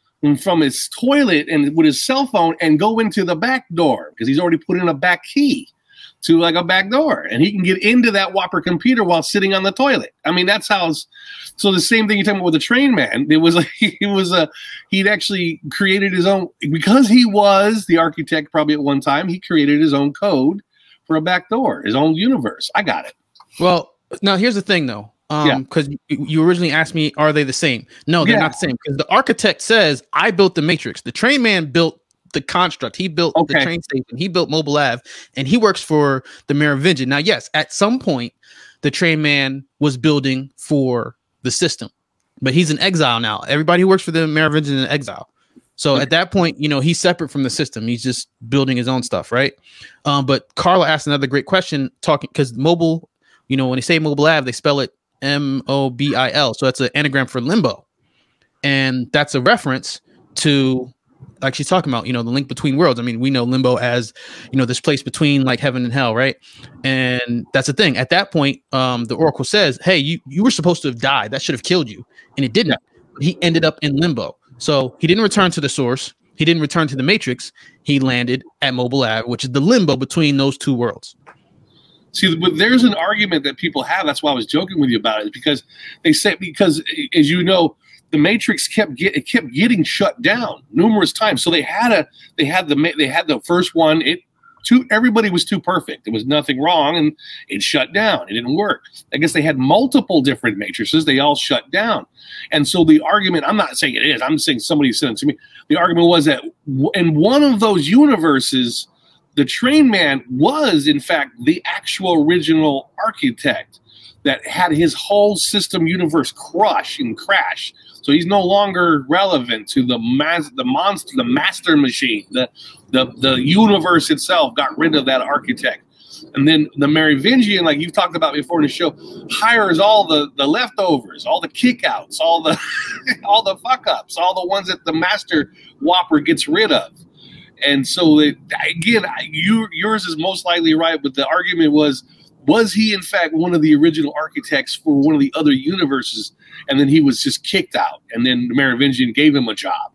from his toilet and with his cell phone and go into the back door because he's already put in a back key to like a back door, and he can get into that whopper computer while sitting on the toilet. I mean, that's how it's, so the same thing you're talking about with the Train Man. It was like, he'd actually created his own, because he was the architect probably at one time, he created his own code for a back door, his own universe. I got it. Well, now here's the thing though. Because you originally asked me, are they the same? No, they're not the same. Because the architect says, I built the Matrix. The Train Man built the construct. He built the train station. He built Mobile Ave, and he works for the Merovingian. Now, yes, at some point, the Train Man was building for the system, but he's in exile now. Everybody who works for the Merovingian is in exile. So at that point, you know, he's separate from the system. He's just building his own stuff, right? But Carla asked another great question, talking because mobile, you know, when they say Mobile Ave, they spell it M-O-B-I-L. So that's an anagram for limbo, and that's a reference to, like she's talking about, you know, the link between worlds. I mean, we know limbo as, you know, this place between like heaven and hell, right? And that's the thing. At that point, the Oracle says, hey, you were supposed to have died. That should have killed you. And it didn't. He ended up in limbo. So he didn't return to the source. He didn't return to the Matrix. He landed at Mobile Ave, which is the limbo between those two worlds. See, but there's an argument that people have. That's why I was joking with you about it, because they say, because as you know, the Matrix kept getting shut down numerous times. So they had the first one. Everybody was too perfect. There was nothing wrong, and it shut down. It didn't work. I guess they had multiple different matrices. They all shut down. And so the argument, I'm not saying it is, I'm saying somebody sent it to me. The argument was that in one of those universes, the Train Man was in fact the actual original architect that had his whole system universe crush and crash. So he's no longer relevant to the master machine. The universe itself got rid of that architect. And then the Merovingian, like you've talked about before in the show, hires all the leftovers, all the kickouts, all the all the fuck-ups, all the ones that the master whopper gets rid of. And so again, yours is most likely right, but the argument was he in fact one of the original architects for one of the other universes, and then he was just kicked out, and then the Merovingian gave him a job?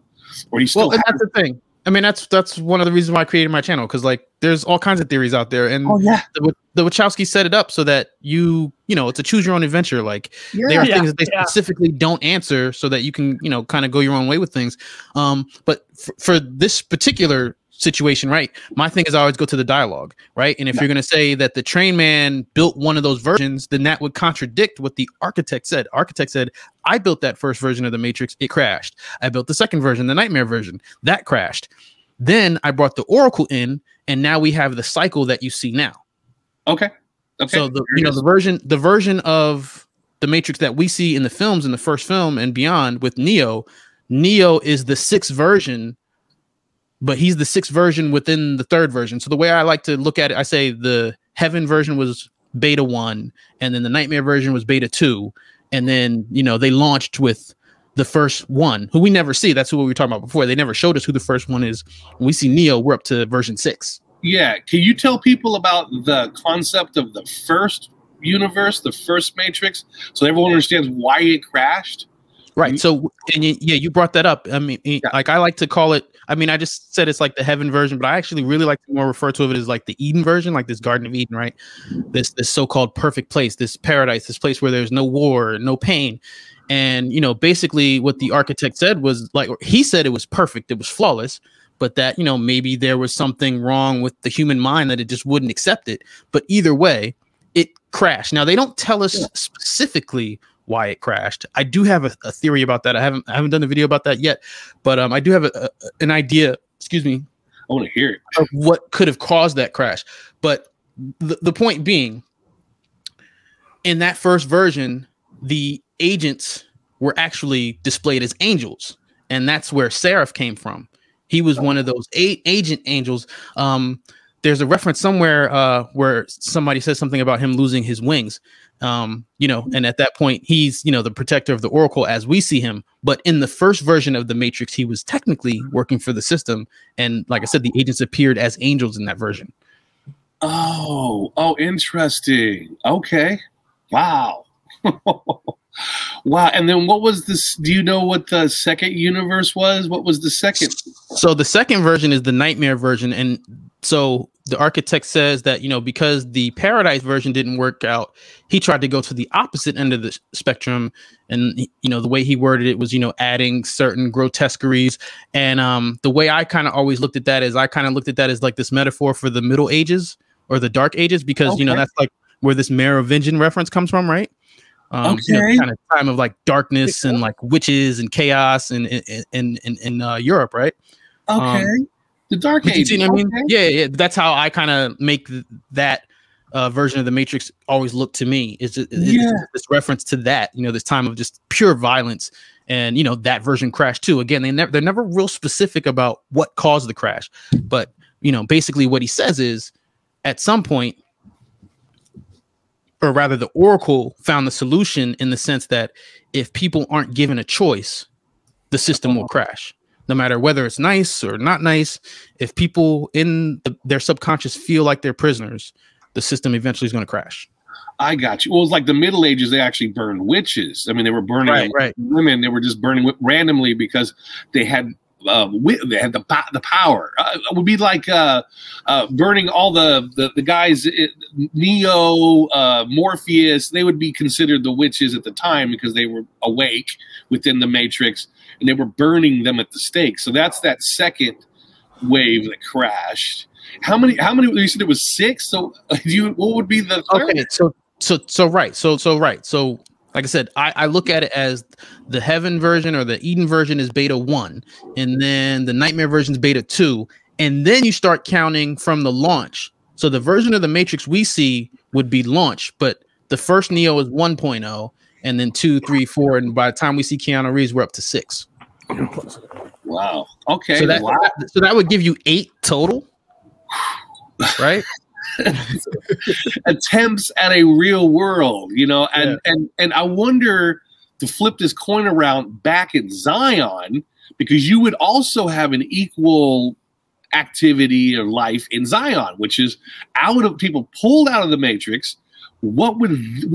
Or he still that's the thing. I mean, that's one of the reasons why I created my channel, because like there's all kinds of theories out there, and the Wachowski set it up so that you know, it's a choose your own adventure. Like there are things that they specifically don't answer so that you can, you know, kind of go your own way with things. But for this particular situation, right, my thing is I always go to the dialogue, right? And if you're going to say that the Train Man built one of those versions, then that would contradict what the architect said. Architect said, I built that first version of the Matrix. It crashed. I built the second version, the nightmare version. That crashed. Then I brought the Oracle in, and now we have the cycle that you see now. Okay. So the version of the Matrix that we see in the films, in the first film and beyond with Neo is the sixth version. But he's the sixth version within the third version. So the way I like to look at it, I say the heaven version was beta 1, and then the nightmare version was beta 2. And then, you know, they launched with the first one, who we never see. That's what we were talking about before. They never showed us who the first one is. When we see Neo, we're up to version 6. Yeah. Can you tell people about the concept of the first universe, the first Matrix, so everyone understands why it crashed? Right. So, and you brought that up. I mean, like I like to call it, I mean, I just said it's like the heaven version, but I actually really like to more refer to it as like the Eden version, like this Garden of Eden, right? This so-called perfect place, this paradise, this place where there's no war, no pain. And, you know, basically what the architect said was like, he said it was perfect. It was flawless, but that, you know, maybe there was something wrong with the human mind that it just wouldn't accept it. But either way, it crashed. Now, they don't tell us specifically why it crashed. I do have a theory about that. I haven't done a video about that yet, but I do have an idea. Excuse me. I want to hear it. Of what could have caused that crash. But the point being, in that first version, the agents were actually displayed as angels, and that's where Seraph came from. He was one of those agent angels. There's a reference somewhere where somebody says something about him losing his wings, and at that point, he's, the protector of the Oracle as we see him. But in the first version of the Matrix, he was technically working for the system. And like I said, the agents appeared as angels in that version. Oh, interesting. Okay. Wow. Wow. And then what was this? Do you know what the second universe was? What was the second? So the second version is the nightmare version. And so the architect says that, because the paradise version didn't work out, he tried to go to the opposite end of the spectrum. And, the way he worded it was, adding certain grotesqueries. And the way I kind of always looked at that is like this metaphor for the Middle Ages or the Dark Ages, because, that's like where this Merovingian reference comes from. Right. Kind of time of like darkness and like witches and chaos and in Europe. Right. Okay. The Dark Ages. You know what I mean? Okay. Yeah. That's how I kind of make that version of the Matrix always look to me. It's this reference to that, this time of just pure violence. And, that version crashed too. Again, they're never real specific about what caused the crash. But, basically what he says is at some point, or rather the Oracle found the solution in the sense that if people aren't given a choice, the system will crash. No matter whether it's nice or not nice, if people in their subconscious feel like they're prisoners, the system eventually is going to crash. I got you. Well, it's like the Middle Ages, they actually burned witches. I mean, they were burning women. They were just burning randomly because they had the power. It would be like burning all the guys, Neo, Morpheus. They would be considered the witches at the time because they were awake within the Matrix, and they were burning them at the stake. So that's that second wave that crashed. How many? You said it was 6. So what would be the third? Okay, so like I said, I look at it as the heaven version or the Eden version is beta 1, and then the nightmare version is beta 2, and then you start counting from the launch. So the version of the Matrix we see would be launch, but the first Neo is 1.0, and then 2, 3, 4, and by the time we see Keanu Reeves, we're up to 6. Wow. Okay. So that would give you 8 total, right? Attempts at a real world, and I wonder to flip this coin around back at Zion, because you would also have an equal activity of life in Zion, which is out of people pulled out of the Matrix. What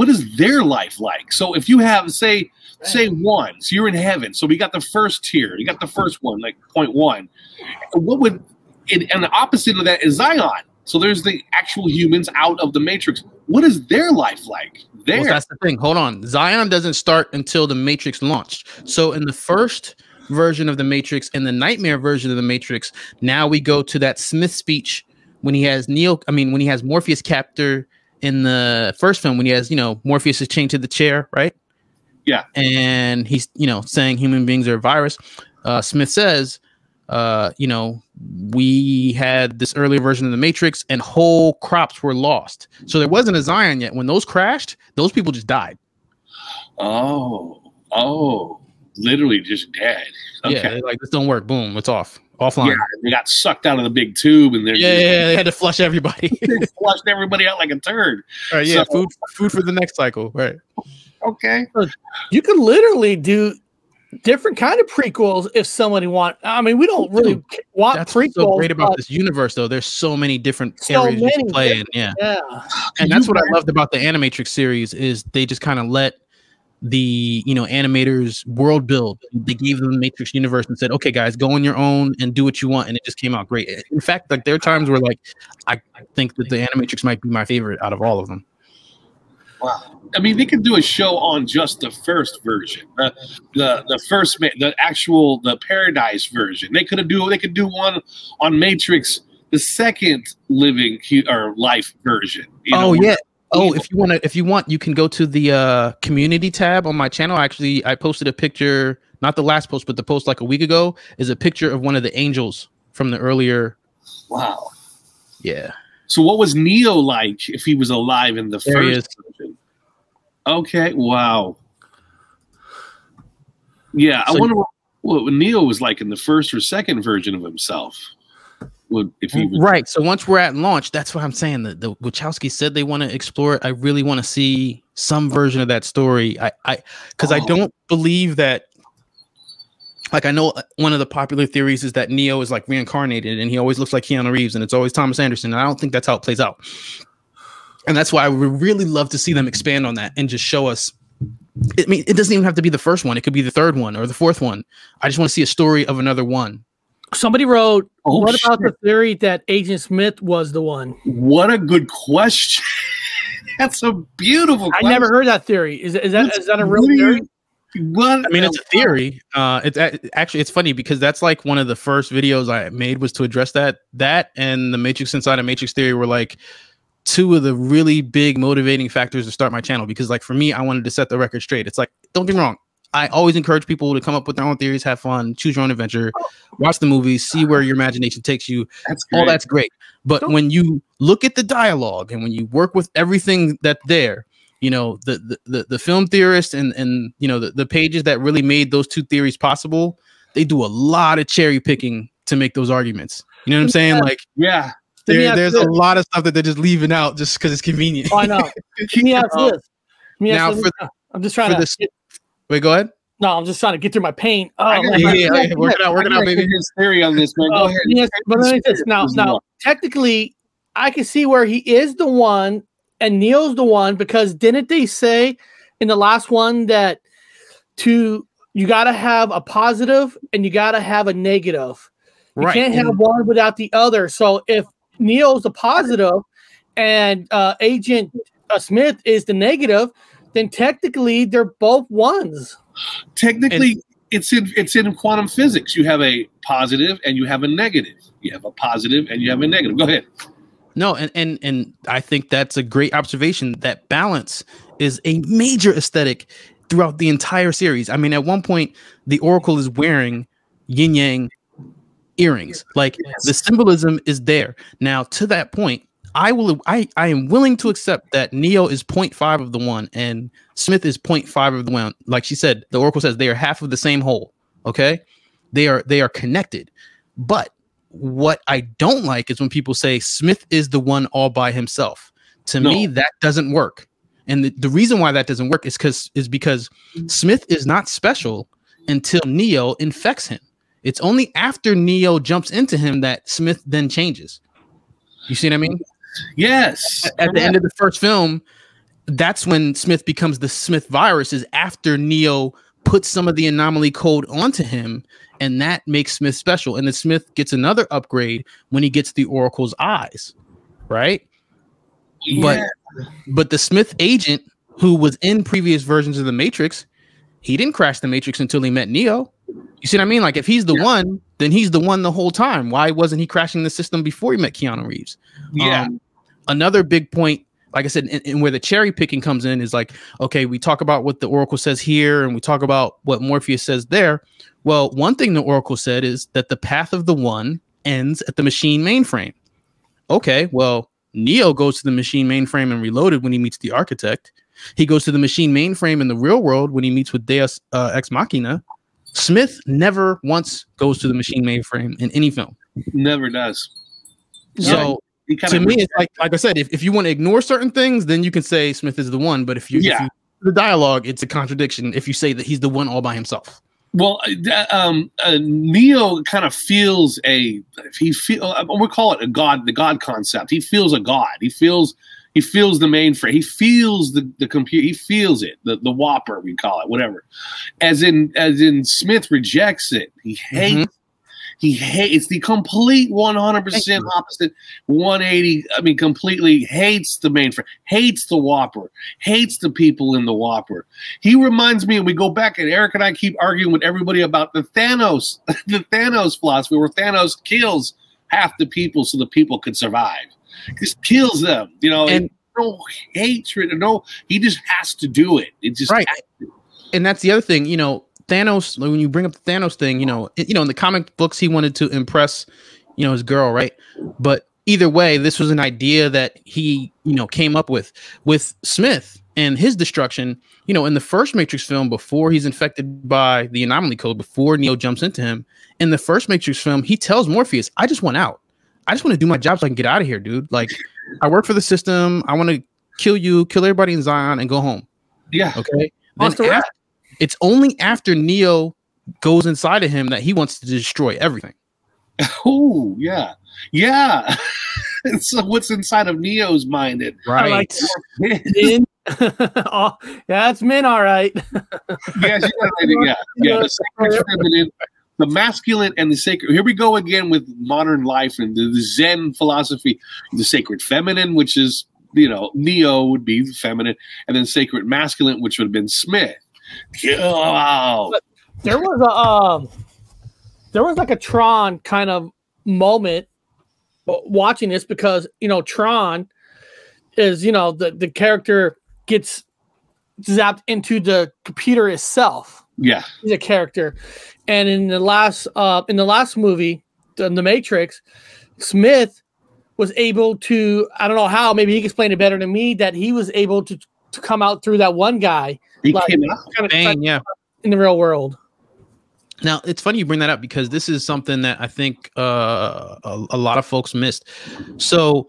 is their life like? So if you have say one, so you're in heaven. So we got the first tier, you got the first one, like 0.1. What would and the opposite of that is Zion. So there's the actual humans out of the Matrix. What is their life like there? Well, that's the thing. Hold on. Zion doesn't start until the Matrix launched. So in the first version of the Matrix and the nightmare version of the Matrix, now we go to that Smith speech when he has Morpheus captor in the first film, when he has, Morpheus is chained to the chair, right? Yeah. And he's, saying human beings are a virus. Smith says, we had this earlier version of the Matrix and whole crops were lost. So there wasn't a Zion yet. When those crashed, those people just died. Oh, literally just dead. Okay. Yeah, like this don't work. Boom, it's off. Offline. Yeah, they got sucked out of the big tube, and they had to flush everybody. They flushed everybody out like a turd. All right, yeah, so, food for the next cycle. Right. Okay. You could literally do different kind of prequels if somebody want. I mean, we don't really want that's prequels. That's so great about this universe, though. There's so many different areas you can play in. Yeah. And that's what I loved about the Animatrix series is they just kind of let the animators world build. They gave them the Matrix universe and said, "Okay, guys, go on your own and do what you want." And it just came out great. In fact, like there are times where like I think that the Animatrix might be my favorite out of all of them. Wow. I mean, they could do a show on just the first version, the Paradise version. They could do one on Matrix, the second life version. You know? Oh yeah. Oh, if you want, you can go to the community tab on my channel. Actually, I posted a picture, not the last post, but the post like a week ago is a picture of one of the angels from the earlier. Wow. Yeah. So what was Neo like if he was alive in the first version? Okay. Wow. Yeah. So I wonder what Neo was like in the first or second version of himself. If he was right. So once we're at launch, that's what I'm saying. The Wachowski said they want to explore it. I really want to see some version of that story. I don't believe that. Like, I know one of the popular theories is that Neo is like reincarnated and he always looks like Keanu Reeves and it's always Thomas Anderson. And I don't think that's how it plays out. And that's why I would really love to see them expand on that and just show us. I mean, it doesn't even have to be the first one. It could be the third one or the fourth one. I just want to see a story of another one. Somebody wrote, what about the theory that Agent Smith was the one? What a good question. That's a beautiful question. I never heard that theory. Is that a real theory? What? I mean, it's a theory. It's funny because that's like one of the first videos I made was to address that. That and the Matrix Inside of Matrix Theory were like two of the really big motivating factors to start my channel. Because like for me, I wanted to set the record straight. It's like, don't get me wrong. I always encourage people to come up with their own theories, have fun, choose your own adventure, watch the movies, see where your imagination takes you. All that's great. But when you look at the dialogue and when you work with everything that's there, you know, the film theorists and you know, the pages that really made those two theories possible, they do a lot of cherry picking to make those arguments. You know what I'm saying? Like, yeah. There's a lot of stuff that they're just leaving out just because it's convenient. Oh, I know. I'm just trying to... Wait, go ahead. No, I'm just trying to get through my pain. Oh, yeah, working out, baby. His theory on this, man. Go ahead. Yes, but now, technically, I can see where he is the one and Neo's the one because didn't they say in the last one that you got to have a positive and you got to have a negative. You can't have one without the other. So if Neo's the positive and Agent Smith is the negative, then technically they're both ones. Technically, and it's in quantum physics. You have a positive and you have a negative. You have a positive and you have a negative. Go ahead. No, and I think that's a great observation. That balance is a major aesthetic throughout the entire series. I mean, at one point, the Oracle is wearing yin-yang earrings. Like, the symbolism is there. Now, to that point, I am willing to accept that Neo is 0.5 of the one and Smith is 0.5 of the one. Like she said, the Oracle says they are half of the same whole. Okay. They are connected. But what I don't like is when people say Smith is the one all by himself. To me, that doesn't work. And the reason why that doesn't work is because Smith is not special until Neo infects him. It's only after Neo jumps into him that Smith then changes. You see what I mean? Yes. At the end of the first film, that's when Smith becomes the Smith virus, is after Neo puts some of the anomaly code onto him, and that makes Smith special. And then Smith gets another upgrade when he gets the Oracle's eyes, right? Yeah. But the Smith agent, who was in previous versions of the Matrix, he didn't crash the Matrix until he met Neo. You see what I mean? Like, if he's the one, then he's the one the whole time. Why wasn't he crashing the system before he met Keanu Reeves? Yeah. Another big point, like I said, and where the cherry picking comes in is like, okay, we talk about what the Oracle says here and we talk about what Morpheus says there. Well, one thing the Oracle said is that the path of the one ends at the machine mainframe. Okay, well, Neo goes to the machine mainframe and Reloaded when he meets the architect. He goes to the machine mainframe in the real world when he meets with Deus Ex Machina. Smith never once goes to the machine mainframe in any film. Never does. So to me, it's like I said, if you want to ignore certain things, then you can say Smith is the one. But if you the dialogue, it's a contradiction if you say that he's the one all by himself. Well, Neo kind of feels we'll call it a god, the god concept. He feels a god. He feels the mainframe. He feels the computer. He feels it. The whopper, we call it, whatever. As in Smith rejects it. He hates. Mm-hmm. He hates. It's the complete 100% opposite. 180. I mean, completely hates the mainframe. Hates the whopper. Hates the people in the whopper. He reminds me, and we go back, and Eric and I keep arguing with everybody about the Thanos philosophy, where Thanos kills half the people so the people could survive. Just kills them, you know. And no hatred and no, he just has to do it. It just right. And that's the other thing, you know, Thanos, when you bring up the Thanos thing, you know, it, you know, in the comic books, he wanted to impress, you know, his girl, right? But either way, this was an idea that he, you know, came up with Smith and his destruction, you know, in the first Matrix film, before he's infected by the anomaly code, before Neo jumps into him, in the first Matrix film, he tells Morpheus, I just want out. I just want to do my job so I can get out of here, dude. Like, I work for the system. I want to kill you, kill everybody in Zion, and go home. Yeah. Okay. It's only after Neo goes inside of him that he wants to destroy everything. Oh, yeah. Yeah. So what's inside of Neo's mind? Right. Like that. Oh, yeah, it's men, all right. Yeah. The sacred feminine, the masculine, and the sacred. Here we go again with modern life and the Zen philosophy. The sacred feminine, which is, you know, Neo would be feminine, and then sacred masculine, which would have been Smith. Wow. There was a there was like a Tron kind of moment watching this, because, you know, Tron is, you know, the character gets zapped into the computer itself. Yeah. He's a character. And in the last movie, The Matrix, Smith was able to, I don't know how, maybe he can explain it better than me, that he was able to come out through that one guy. He came out. Kind of, in the real world. Now, it's funny you bring that up, because this is something that I think a lot of folks missed. So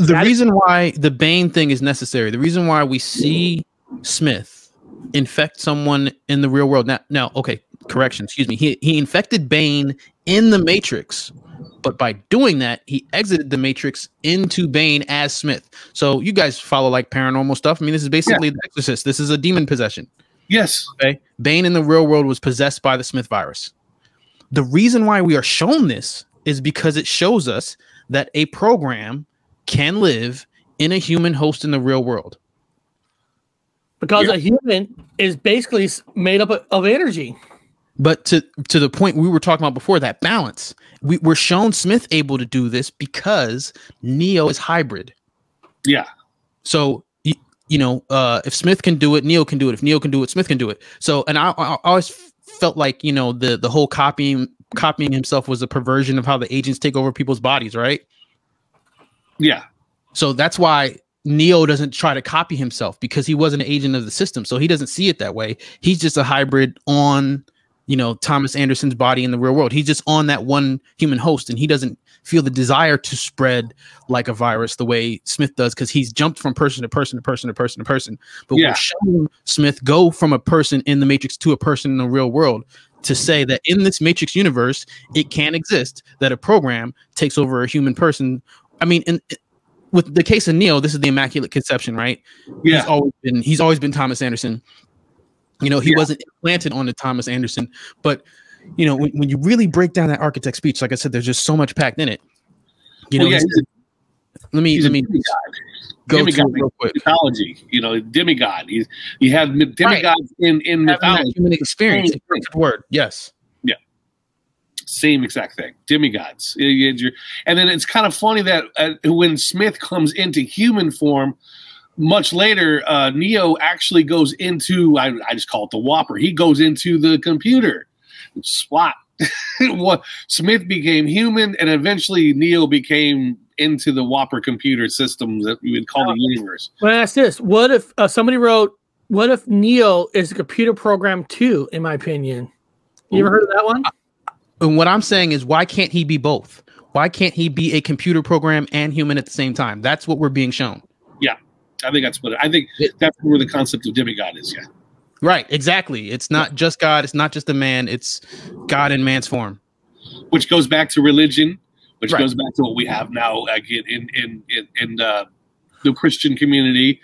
the reason why the Bane thing is necessary, the reason why we see Smith infect someone in the real world. Now, okay, correction, excuse me. He infected Bane in the Matrix, but by doing that, he exited the Matrix into Bane as Smith. So you guys follow like paranormal stuff. I mean, this is basically The Exorcist. This is a demon possession. Yes. Okay. Bane in the real world was possessed by the Smith virus. The reason why we are shown this is because it shows us that a program can live in a human host in the real world. Because a human is basically made up of energy. But to the point we were talking about before, that balance, we're shown Smith able to do this because Neo is hybrid. Yeah. So, you know, if Smith can do it, Neo can do it. If Neo can do it, Smith can do it. So, and I always felt like, you know, the whole copying himself was a perversion of how the agents take over people's bodies, right? Yeah. So that's why Neo doesn't try to copy himself, because he wasn't an agent of the system. So he doesn't see it that way. He's just a hybrid on, you know, Thomas Anderson's body in the real world. He's just on that one human host, and he doesn't feel the desire to spread like a virus the way Smith does, because he's jumped from person to person to person to person to person. But we're showing Smith go from a person in the Matrix to a person in the real world, to say that in this Matrix universe, it can exist that a program takes over a human person. I mean, and with the case of Neo, this is the Immaculate Conception, right? Yeah. He's always been Thomas Anderson. You know, he wasn't implanted onto Thomas Anderson. But, you know, when you really break down that architect speech, like I said, there's just so much packed in it. You know, let me go to it real quick. Mythology, you know, demigod. You have demigods in mythology. Human experience. Word, yes. Yeah. Same exact thing. Demigods. And then it's kind of funny that when Smith comes into human form, much later, Neo actually goes into, I just call it the Whopper. He goes into the computer. SWAT. Smith became human, and eventually Neo became into the Whopper computer systems that we would call the universe. Let me ask this. What if somebody wrote, what if Neo is a computer program too, in my opinion? You ever heard of that one? And what I'm saying is, why can't he be both? Why can't he be a computer program and human at the same time? That's what we're being shown. Yeah. I think that's where the concept of demigod is. Yeah, right. Exactly. It's not just God. It's not just a man. It's God in man's form, which goes back to religion, which goes back to what we have now again in the Christian community,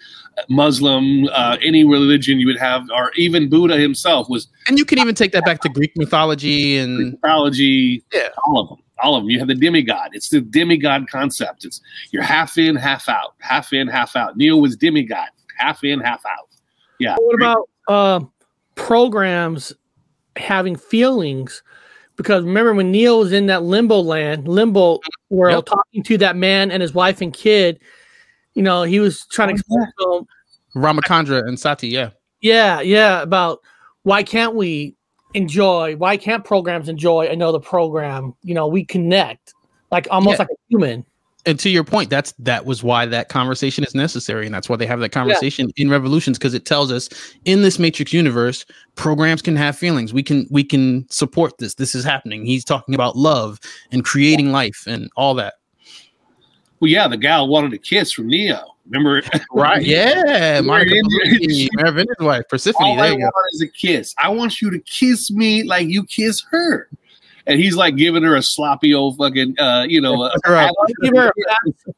Muslim, any religion you would have, or even Buddha himself was. And you can even take that back to Greek mythology and Greek mythology. Yeah, all of them. All of them. You have the demigod. It's the demigod concept. It's you're half in, half out. Half in, half out. Neo was demigod. Half in, half out. Yeah. What about programs having feelings? Because remember when Neo was in that limbo world, talking to that man and his wife and kid, you know, he was trying to explain to him, Ramachandra and Sati, about why can't we enjoy? Why can't programs enjoy another program? You know, we connect like almost like a human. And to your point, that was why that conversation is necessary. And that's why they have that conversation in Revolutions, because it tells us in this Matrix universe, programs can have feelings. We can support this. This is happening. He's talking about love and creating life and all that. Well, yeah, the gal wanted a kiss from Neo. Remember? Right. Yeah. Merovingian's wife, Persephone. All I want is a kiss. I want you to kiss me like you kiss her. And he's like giving her a sloppy old fucking, give her a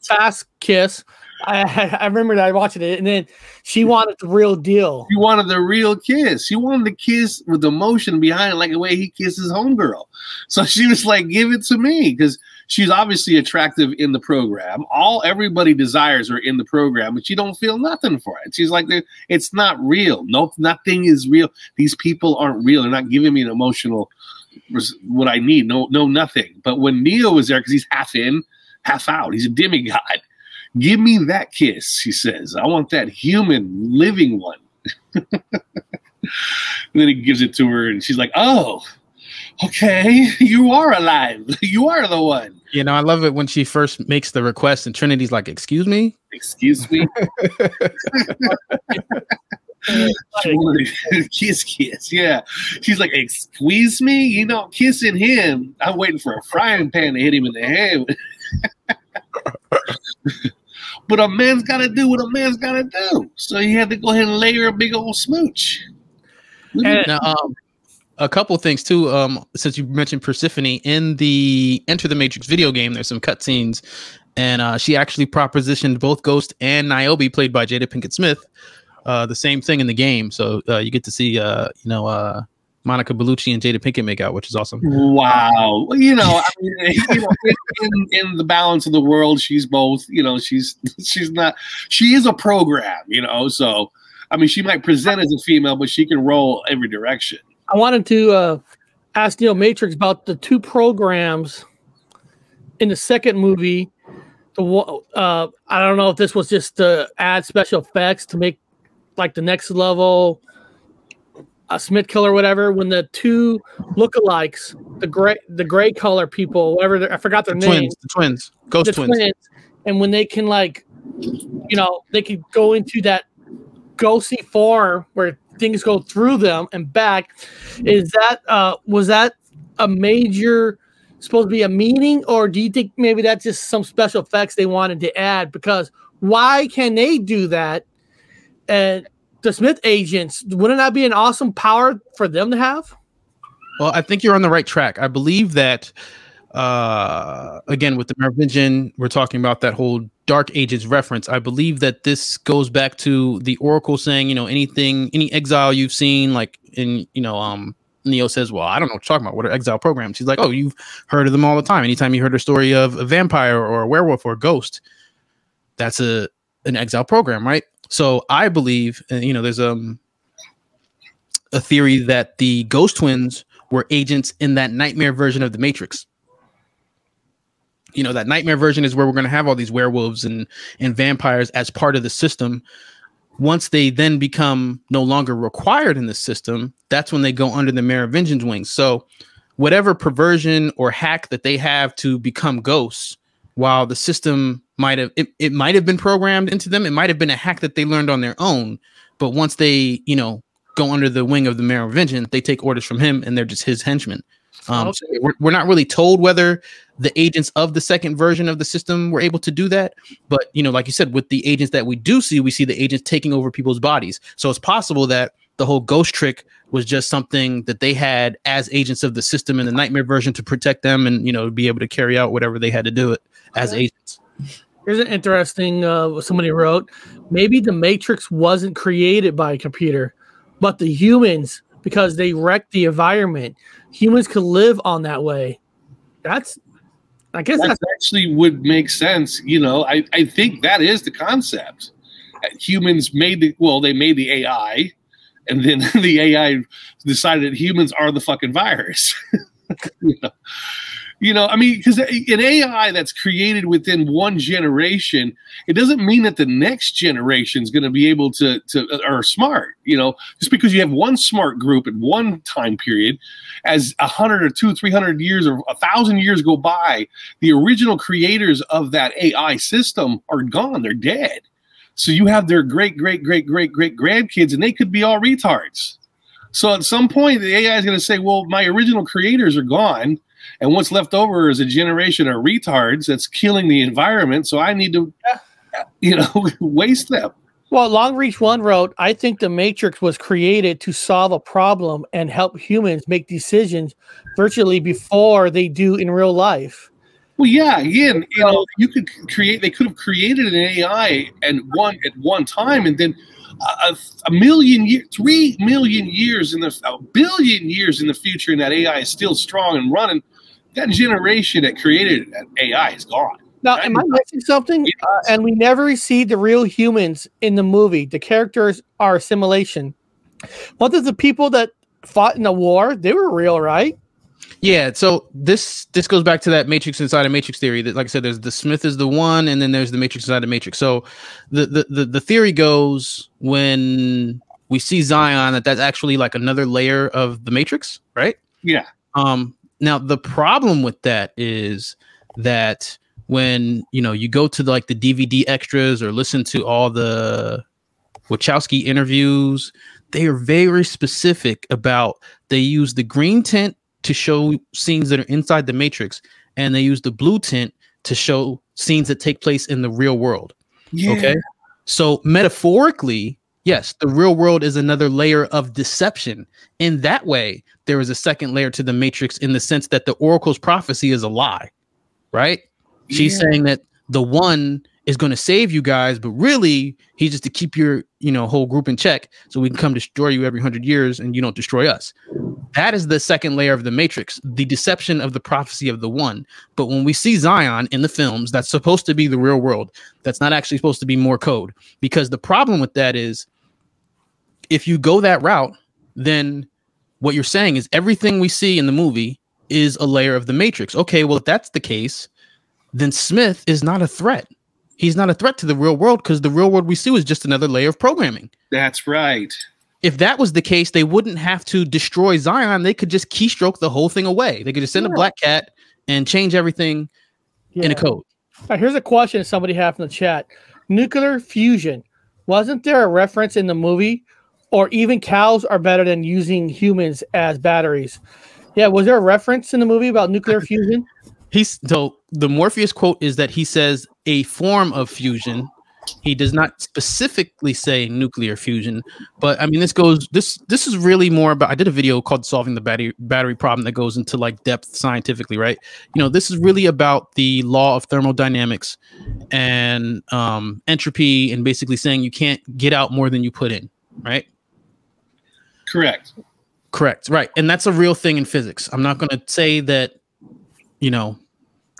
fast kiss. I remember that I watched it, and then she wanted the real deal. She wanted the real kiss. She wanted the kiss with emotion behind it, like the way he kisses homegirl. So she was like, "Give it to me," because she's obviously attractive in the program. Everybody desires her in the program, but she don't feel nothing for it. She's like, "It's not real. Nope, nothing is real. These people aren't real. They're not giving me an emotional." Was what I need. No, nothing. But when Neo was there, because he's half in, half out, he's a demigod. Give me that kiss, he says. I want that human, living one. And then he gives it to her, and she's like, "Oh, okay, you are alive. You are the one." You know, I love it when she first makes the request, and Trinity's like, "Excuse me." Kiss. Yeah, she's like, "Squeeze me." You know, kissing him. I'm waiting for a frying pan to hit him in the head. But a man's got to do what a man's got to do. So you have to go ahead and lay her a big old smooch. Now, a couple things too. Since you mentioned Persephone in the Enter the Matrix video game, there's some cutscenes, and she actually propositioned both Ghost and Niobe, played by Jada Pinkett Smith. The same thing in the game, so you get to see, Monica Bellucci and Jada Pinkett make out, which is awesome. Wow, in the balance of the world, she's both. You know, she's not. She is a program, you know. So, I mean, she might present as a female, but she can roll every direction. I wanted to ask Neil Matrix about the two programs in the second movie. I don't know if this was just to add special effects to make. Like the next level, Smith Killer, whatever. When the two lookalikes, the gray color people, whatever, I forgot their names. The twins, ghost twins, and when they can, like, you know, they could go into that ghostly form where things go through them and back. Is that was that a major supposed to be a meaning, or do you think maybe that's just some special effects they wanted to add? Because why can they do that? And the Smith agents, wouldn't that be an awesome power for them to have? Well, I think you're on the right track. I believe that, again, with the Merovingian, we're talking about that whole Dark Ages reference. I believe that this goes back to the Oracle saying, you know, any exile you've seen, like, in, you know, Neo says, "Well, I don't know what you're talking about. What are exile programs?" She's like, "Oh, you've heard of them all the time. Anytime you heard a story of a vampire or a werewolf or a ghost, that's an exile program, right?" So I believe, you know, there's a theory that the Ghost Twins were agents in that nightmare version of the Matrix. You know, that nightmare version is where we're going to have all these werewolves and vampires as part of the system. Once they then become no longer required in the system, that's when they go under the Merovingian's wings. So whatever perversion or hack that they have to become ghosts, while the system might have been programmed into them, it might have been a hack that they learned on their own. But once they, you know, go under the wing of the Merovingian, they take orders from him, and they're just his henchmen. So we're not really told whether the agents of the second version of the system were able to do that. But, you know, like you said, with the agents that we see the agents taking over people's bodies. So it's possible that the whole ghost trick was just something that they had as agents of the system in the nightmare version to protect them and, you know, be able to carry out whatever they had to do it as agents. Here's an interesting what somebody wrote. Maybe the Matrix wasn't created by a computer, but the humans, because they wrecked the environment, humans could live on that way. I guess that actually would make sense. You know, I think that is the concept. Humans made the AI, and then the AI decided humans are the fucking virus. You know, I mean, because an AI that's created within one generation, it doesn't mean that the next generation is going to be able to are smart. You know, just because you have one smart group at one time period, as 100 or 200, 300 years or 1,000 years go by, the original creators of that AI system are gone. They're dead. So you have their great grandkids, and they could be all retards. So at some point, the AI is going to say, well, my original creators are gone. And what's left over is a generation of retards that's killing the environment. So I need to, you know, waste them. Well, Longreach One wrote, I think the Matrix was created to solve a problem and help humans make decisions virtually before they do in real life. Well, yeah, again, you know, you could create, they could have created an AI and one at one time, and then a million years, 3 million years in the, a billion years in the future, and that AI is still strong and running. That generation that created that AI is gone. Now, am I missing something? And we never received the real humans in the movie. The characters are a simulation. What does the people that fought in the war? They were real, right? Yeah. So this goes back to that Matrix inside of Matrix theory. That, like I said, there's the Smith is the one, and then there's the Matrix inside of Matrix. So the theory goes, when we see Zion, that's actually like another layer of the Matrix, right? Yeah. Now, the problem with that is that when, you know, you go to the, like, the DVD extras or listen to all the Wachowski interviews, they are very specific about, they use the green tint to show scenes that are inside the Matrix, and they use the blue tint to show scenes that take place in the real world. Yeah. Okay. So metaphorically, yes, the real world is another layer of deception. In that way, there is a second layer to the Matrix, in the sense that the Oracle's prophecy is a lie, right? Yeah. She's saying that the one is going to save you guys, but really he's just to keep your, you know, whole group in check, so we can come destroy you every 100 years and you don't destroy us. That is the second layer of the Matrix, the deception of the prophecy of the one. But when we see Zion in the films, that's supposed to be the real world. That's not actually supposed to be more code, because the problem with that is, if you go that route, then what you're saying is everything we see in the movie is a layer of the Matrix. Okay, well, if that's the case, then Smith is not a threat. He's not a threat to the real world, because the real world we see is just another layer of programming. That's right. If that was the case, they wouldn't have to destroy Zion. They could just keystroke the whole thing away. They could just send a black cat and change everything in a code. All right, here's a question somebody had from the chat. Nuclear fusion. Wasn't there a reference in the movie? Or even cows are better than using humans as batteries. Yeah, was there a reference in the movie about nuclear fusion? So the Morpheus quote is that he says a form of fusion. He does not specifically say nuclear fusion, but I mean, this is really more about, I did a video called Solving the Battery Problem that goes into, like, depth scientifically, right? You know, this is really about the law of thermodynamics and entropy, and basically saying you can't get out more than you put in, right? Correct. Right. And that's a real thing in physics. I'm not going to say that, you know,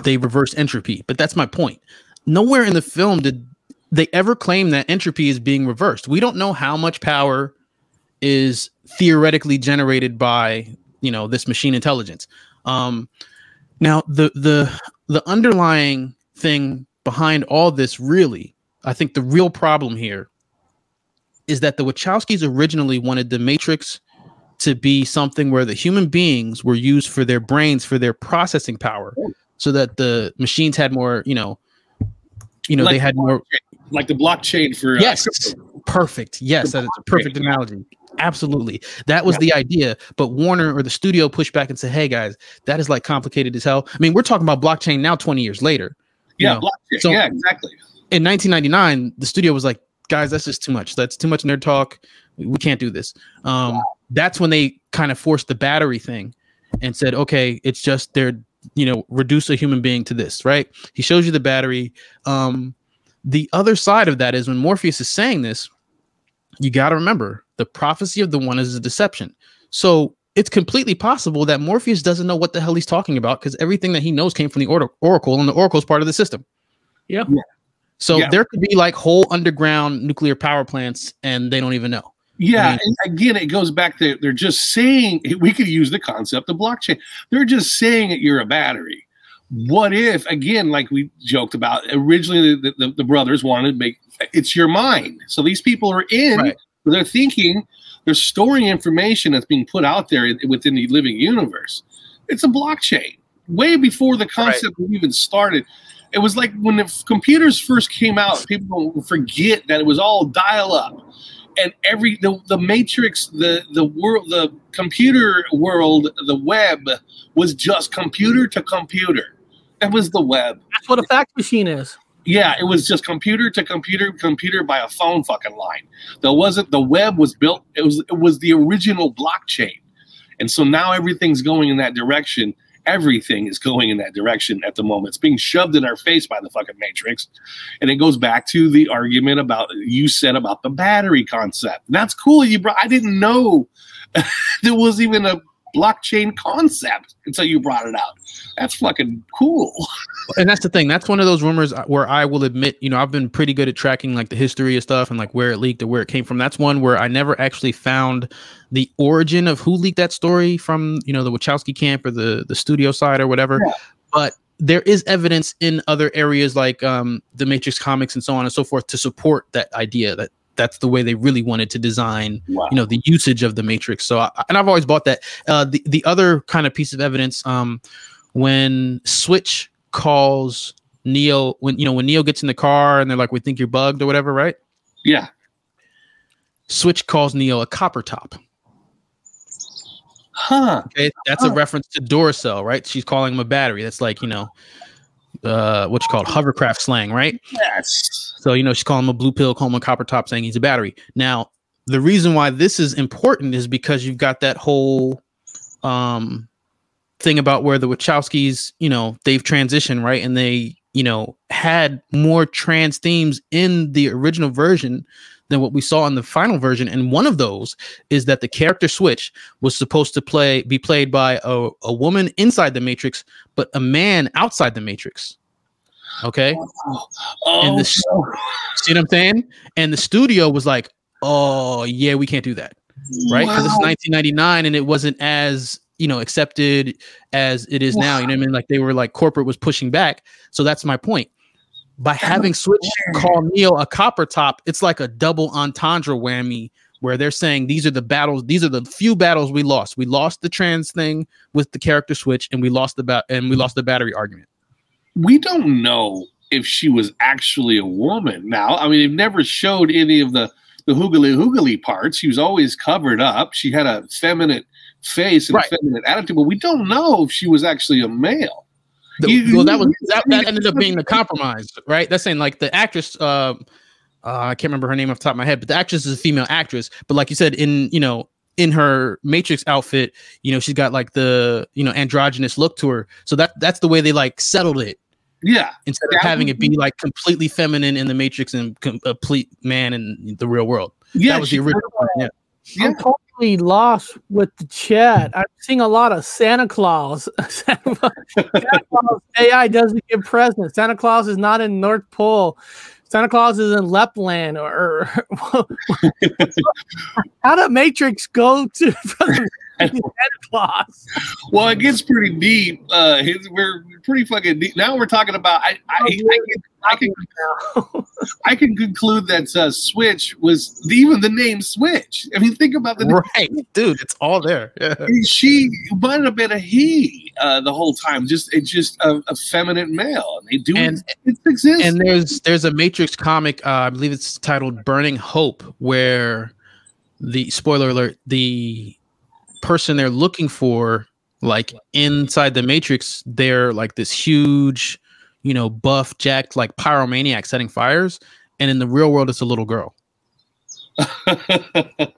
they reverse entropy, but that's my point. Nowhere in the film did they ever claim that entropy is being reversed. We don't know how much power is theoretically generated by, you know, this machine intelligence. Now, the underlying thing behind all this, really, I think the real problem here is that the Wachowskis originally wanted the Matrix to be something where the human beings were used for their brains, for their processing power, so that the machines had more, you know, like they had more, like the blockchain for yes, perfect. Yes, that is a perfect analogy. Absolutely, that was the idea. But Warner, or the studio, pushed back and said, "Hey guys, that is, like, complicated as hell." I mean, we're talking about blockchain now, 20 years later. Yeah, blockchain. So yeah, exactly. In 1999, the studio was like, guys, that's just too much. That's too much nerd talk. We can't do this. That's when they kind of forced the battery thing and said, okay, it's just they're, you know, reduce a human being to this, right? He shows you the battery. The other side of that is, when Morpheus is saying this, you got to remember the prophecy of the one is a deception. So it's completely possible that Morpheus doesn't know what the hell he's talking about, because everything that he knows came from the Oracle, and the Oracle is part of the system. Yeah. So there could be, like, whole underground nuclear power plants, and they don't even know. Yeah, I mean, and again, it goes back to they're just saying, we could use the concept of blockchain. They're just saying that you're a battery. What if, again, like we joked about, originally the brothers wanted to make, it's your mind. So these people are in, right. They're thinking, they're storing information that's being put out there within the living universe. It's a blockchain. Way before the concept right. even started. It was like when the computers first came out, people forget that it was all dial-up. And the Matrix, the world, the computer world, the web was just computer to computer. That was the web. That's what a fax machine is. Yeah, it was just computer to computer, computer by a phone fucking line. There wasn't, the web was built. It was the original blockchain, and so now everything's going in that direction. Everything is going in that direction at the moment. It's being shoved in our face by the fucking Matrix. And it goes back to the argument about you said about the battery concept. And that's cool. You brought, I didn't know there was even a blockchain concept until you brought it out. That's fucking cool. And that's the thing. That's one of those rumors where I will admit, you know, I've been pretty good at tracking like the history of stuff and like where it leaked or where it came from. That's one where I never actually found the origin of who leaked that story from, you know, the Wachowski camp or the studio side or whatever. Yeah. But there is evidence in other areas like the Matrix comics and so on and so forth to support that idea that that's the way they really wanted to design, wow. you know, the usage of the Matrix. So, and I've always bought that. The other kind of piece of evidence, when Switch calls Neo, when Neo gets in the car and they're like, we think you're bugged or whatever, right? Yeah. Switch calls Neo a copper top. Huh. Okay, that's a reference to Duracell, right? She's calling him a battery. That's like, you know, what you call it, hovercraft slang, right? Yes. So, you know, she's calling him a blue pill, calling him a copper top, saying he's a battery. Now, the reason why this is important is because you've got that whole thing about where the Wachowskis, you know, they've transitioned, right? And they, you know, had more trans themes in the original version than what we saw in the final version. And one of those is that the character Switch was supposed to be played by a woman inside the Matrix, but a man outside the Matrix. Okay. And see what I'm saying? And the studio was like, oh yeah, we can't do that. Right. Wow. Cause it's 1999 and it wasn't as, you know, accepted as it is wow. now. You know what I mean? Like they were like corporate was pushing back. So that's my point. By having Switch call Neo a copper top, it's like a double entendre whammy where they're saying these are the battles. These are the few battles we lost. We lost the trans thing with the character Switch, and we lost the battery argument. We don't know if she was actually a woman. Now, I mean, it never showed any of the hoogly parts. She was always covered up. She had a feminine face and right. a feminine attitude, but we don't know if she was actually a male. Well, that ended up being the compromise, right? That's saying like the actress, I can't remember her name off the top of my head, but the actress is a female actress. But like you said, in her Matrix outfit, you know, she's got like the, you know, androgynous look to her. So that's the way they like settled it. Yeah. Instead of having it be like completely feminine in the Matrix and complete man in the real world. Yeah. That was the original one. Yeah. Yeah. I'm totally lost with the chat. I'm seeing a lot of Santa Claus. Santa Claus AI doesn't give presents. Santa Claus is not in North Pole. Santa Claus is in Lapland. Or how did Matrix go to Santa Claus? Well, it gets pretty deep. We're pretty fucking deep. Now we're talking about. I can conclude that Switch was even the name Switch. I mean, think about the right, name. Dude. It's all there. Yeah. She might have been a he the whole time. It's just a feminine male. They do it exists. And there's a Matrix comic. I believe it's titled "Burning Hope," where the spoiler alert the person they're looking for, like inside the Matrix, they're like this huge, you know, buff, jacked, like pyromaniac setting fires. And in the real world, it's a little girl. A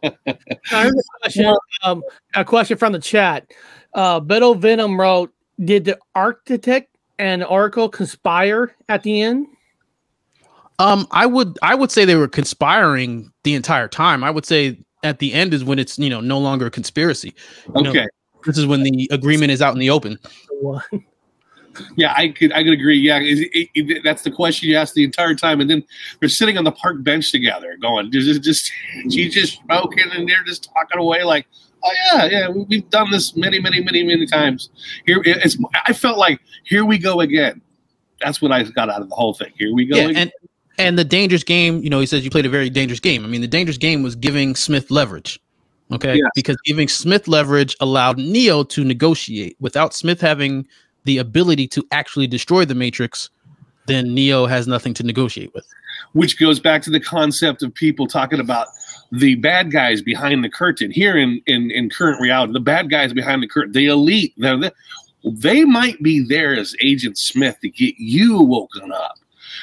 question from the chat. Beto Venom wrote, did the architect and Oracle conspire at the end? I would say they were conspiring the entire time. I would say at the end is when it's, you know, no longer a conspiracy. You know, this is when the agreement is out in the open. Yeah, I could agree. Yeah, that's the question you asked the entire time, and then they're sitting on the park bench together, going, she's just smoking, and they're just talking away like, oh yeah, we've done this many, many, many, many times. Here, I felt like here we go again. That's what I got out of the whole thing. Here we go again. And the dangerous game, you know, he says you played a very dangerous game. I mean, the dangerous game was giving Smith leverage. Okay, yes. Because giving Smith leverage allowed Neo to negotiate. Without Smith having the ability to actually destroy the Matrix, then Neo has nothing to negotiate with. Which goes back to the concept of people talking about the bad guys behind the curtain. Here in current reality, the bad guys behind the curtain, the elite, they might be there as Agent Smith to get you woken up.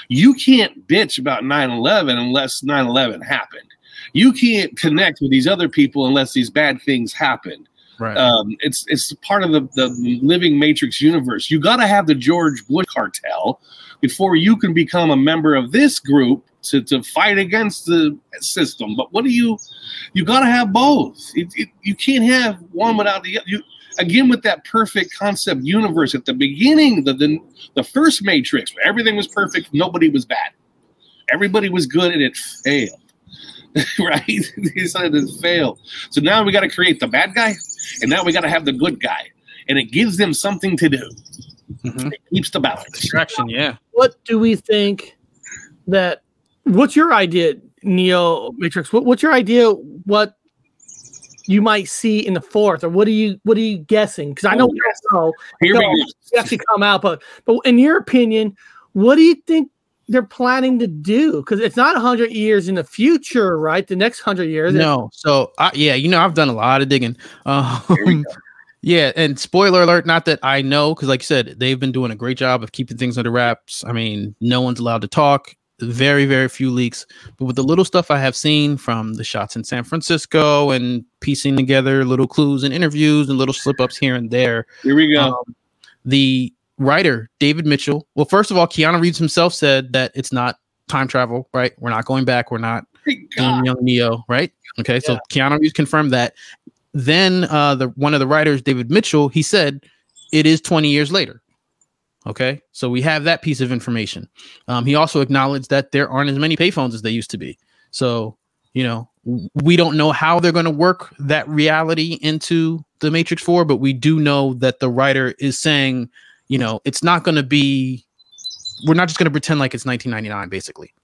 You can't bitch about 9/11 unless 9/11 happened. You can't connect with these other people unless these bad things happen. Right. It's part of the living Matrix universe. You got to have the George Bush cartel before you can become a member of this group to fight against the system. But what do you got to have both. You can't have one without the other. Again, with that perfect concept universe at the beginning, the first Matrix, where everything was perfect, nobody was bad. Everybody was good, and it failed. Right? They said it failed. So now we got to create the bad guy, and now we got to have the good guy, and it gives them something to do. Mm-hmm. It keeps the balance. Distraction, yeah. What do we think that? What's your idea, Neo Matrix? What's your idea? What you might see in the fourth, or what are you guessing? Because I know we don't know. Here we go. It's actually come out, but in your opinion, what do you think they're planning to do? Because it's not 100 years in the future, right? The next 100 years. No. So, yeah, you know, I've done a lot of digging. Yeah, and spoiler alert, not that I know, because like you said, they've been doing a great job of keeping things under wraps. I mean, no one's allowed to talk. Very, very few leaks. But with the little stuff I have seen from the shots in San Francisco and piecing together little clues and interviews and little slip-ups here and there. Here we go. The writer David Mitchell. Well, first of all, Keanu Reeves himself said that it's not time travel, right? We're not going back. We're not being young Neo, right? Okay, yeah. So Keanu Reeves confirmed that. Then one of the writers, David Mitchell, he said it is 20 years later. Okay, so we have that piece of information. He also acknowledged that there aren't as many payphones as they used to be. So, you know, we don't know how they're going to work that reality into the Matrix 4, but we do know that the writer is saying, you know, it's not going to be, we're not just going to pretend like it's 1999, basically.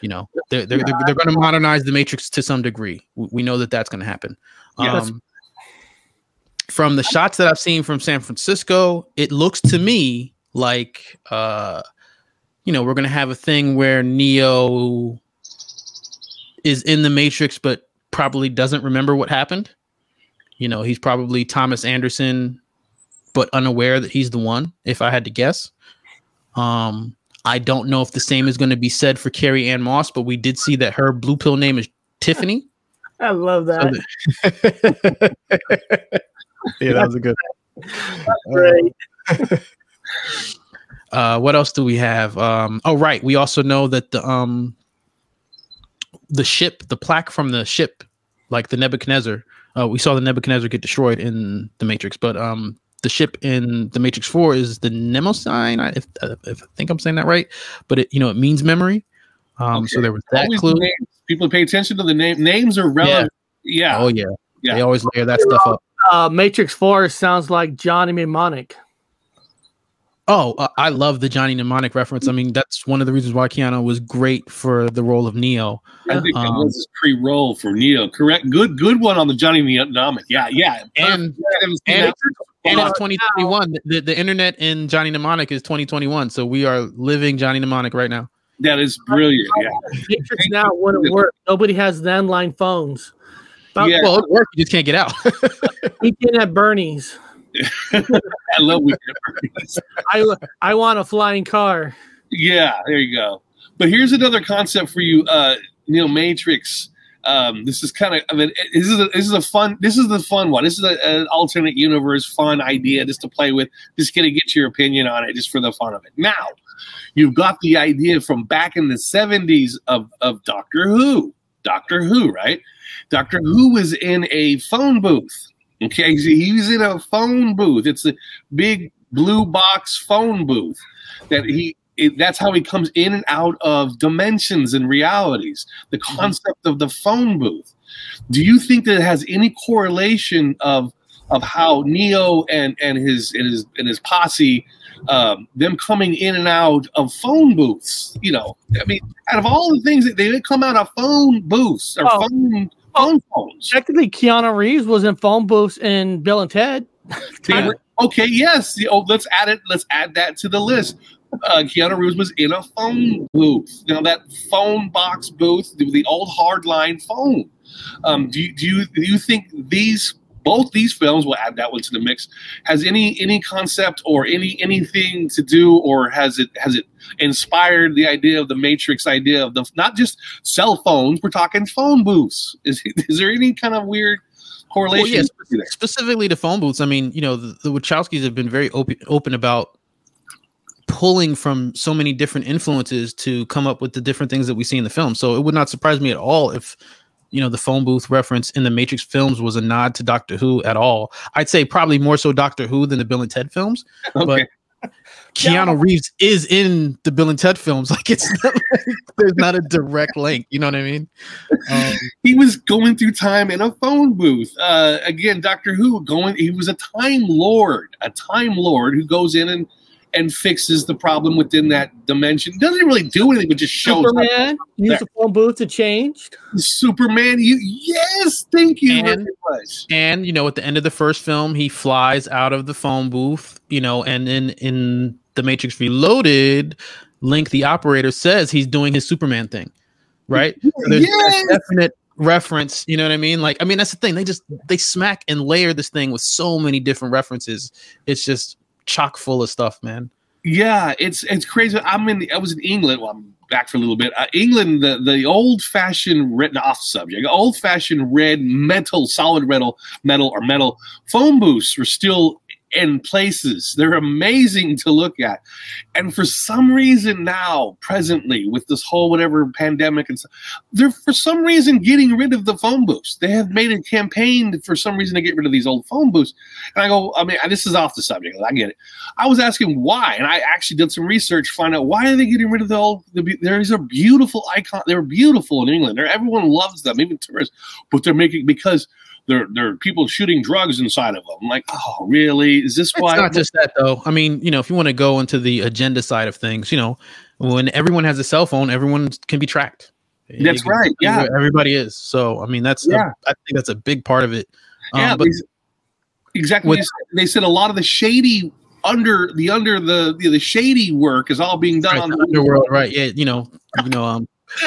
You know, they're going to modernize the Matrix to some degree. We know that that's going to happen. Yes. From the shots that I've seen from San Francisco, it looks to me like, you know, we're going to have a thing where Neo is in the Matrix, but probably doesn't remember what happened. You know, he's probably Thomas Anderson, but unaware that he's the one, if I had to guess. I don't know if the same is going to be said for Carrie Ann Moss, but we did see that her blue pill name is Tiffany. I love that. Yeah, that was a good one. What else do we have? Oh, right. We also know that the ship, the plaque from the ship, like the Nebuchadnezzar, we saw the Nebuchadnezzar get destroyed in the Matrix, but the ship in the Matrix 4 is the Nemo sign. If I think I'm saying that right, but it, you know, it means memory. Okay. So there was that clue. People pay attention to the name. Names are relevant. Yeah. Oh yeah. They always layer that stuff up. Matrix 4 sounds like Johnny Mnemonic. Oh, I love the Johnny Mnemonic reference. I mean, that's one of the reasons why Keanu was great for the role of Neo. I think that was his pre-roll for Neo. Correct. Good one on the Johnny Mnemonic. Yeah, yeah. And it's 2021. The internet in Johnny Mnemonic is 2021. So we are living Johnny Mnemonic right now. That is brilliant. Yeah. Matrix now wouldn't work. Nobody has landline phones. Yeah. Well, it worked. You just can't get out. Weekend at Bernie's. I love Weekend at Bernie's. I want a flying car. Yeah, there you go. But here's another concept for you, Neo Matrix. This is kind of, I mean, this is the fun one. This is an alternate universe fun idea just to play with. Just gonna get your opinion on it, just for the fun of it. Now, you've got the idea from back in the 70s of Doctor Who. Doctor Who, right? Doctor Who was in a phone booth. Okay, he was in a phone booth. It's a big blue box phone booth. That's how he comes in and out of dimensions and realities, the concept of the phone booth. Do you think that it has any correlation of how Neo and his posse, them coming in and out of phone booths? You know, I mean, out of all the things that they come out of phone booths or phone phones. Technically, Keanu Reeves was in phone booths in Bill and Ted. Okay, yes. Oh, let's add it. Let's add that to the list. Keanu Reeves was in a phone booth. Now that phone box booth, the old hardline phone. Do you think both these films, we'll add that one to the mix, has any concept or anything to do, or has it inspired the idea of the Matrix idea of the not just cell phones, we're talking phone booths? Is there any kind of weird correlation? Well, yeah, specifically to phone booths. I mean, you know, the Wachowskis have been very open about pulling from so many different influences to come up with the different things that we see in the film. So it would not surprise me at all if, you know, the phone booth reference in the Matrix films was a nod to Doctor Who at all. I'd say probably more so Doctor Who than the Bill and Ted films. Okay. But Keanu Reeves is in the Bill and Ted films. Like, it's not like there's not a direct link. You know what I mean? He was going through time in a phone booth. Again, Doctor Who he was a Time Lord who goes in and fixes the problem within that dimension. Doesn't really do anything, but just shows Superman, up. Superman used the phone booth to change. Superman, yes, thank you very much. And, you know, at the end of the first film, he flies out of the phone booth, you know, and then in The Matrix Reloaded, Link the operator says he's doing his Superman thing, right? So there's a definite reference, you know what I mean? Like, I mean, that's the thing. They smack and layer this thing with so many different references. It's just chock full of stuff, man. Yeah, it's crazy. I was in England. Well, I'm back for a little bit. England, the old-fashioned old-fashioned red metal, solid metal or metal phone booths were still in places. They're amazing to look at. And for some reason now, presently, with this whole whatever pandemic and stuff, they're for some reason getting rid of the phone booths. They have made a campaign for some reason to get rid of these old phone booths. And I go, I mean, this is off the subject. I get it. I was asking why, and I actually did some research to find out why are they getting rid of the old. There's a beautiful icon. They're beautiful in England. Everyone loves them, even tourists. But they're making because. There are people shooting drugs inside of them. I'm like, oh, really? Is this why? It's not just that, though. I mean, you know, if you want to go into the agenda side of things, you know, when everyone has a cell phone, everyone can be tracked. That's right. Yeah. Everybody is. So, I mean, I think that's a big part of it. Yeah, but exactly. They said a lot of the shady the shady work is all being done on the underworld. Right. Yeah. You know,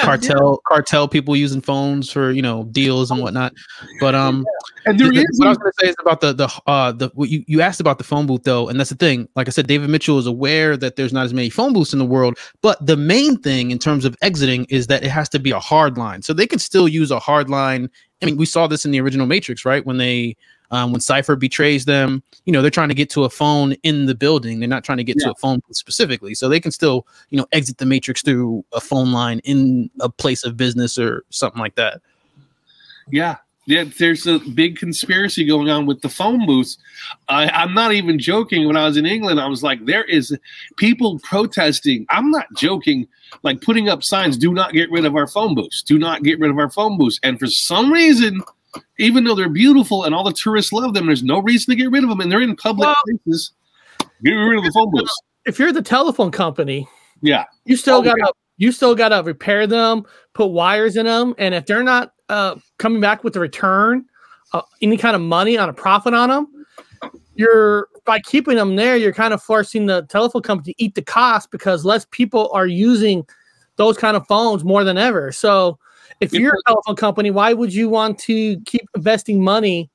cartel people using phones for, you know, deals and whatnot, but and there is what I was going to say is about the what you asked about the phone booth, though, and that's the thing. Like I said, David Mitchell is aware that there's not as many phone booths in the world, but the main thing in terms of exiting is that it has to be a hard line, so they could still use a hard line. I mean, we saw this in the original Matrix, right? When they when Cypher betrays them, you know, they're trying to get to a phone in the building. They're not trying to get to a phone specifically. So they can still, you know, exit the Matrix through a phone line in a place of business or something like that. Yeah. Yeah, there's a big conspiracy going on with the phone booths. I'm not even joking. When I was in England, I was like, there is people protesting. I'm not joking. Like putting up signs, do not get rid of our phone booths. Do not get rid of our phone booths. And for some reason, even though they're beautiful and all the tourists love them, there's no reason to get rid of them. And they're in public places. Get rid of the phone booths. If you're the telephone company, you still gotta repair them, put wires in them, and if they're not coming back with a return, any kind of money on a profit on them, by keeping them there, you're kind of forcing the telephone company to eat the cost because less people are using those kind of phones more than ever. So if you're a telephone company, why would you want to keep investing money,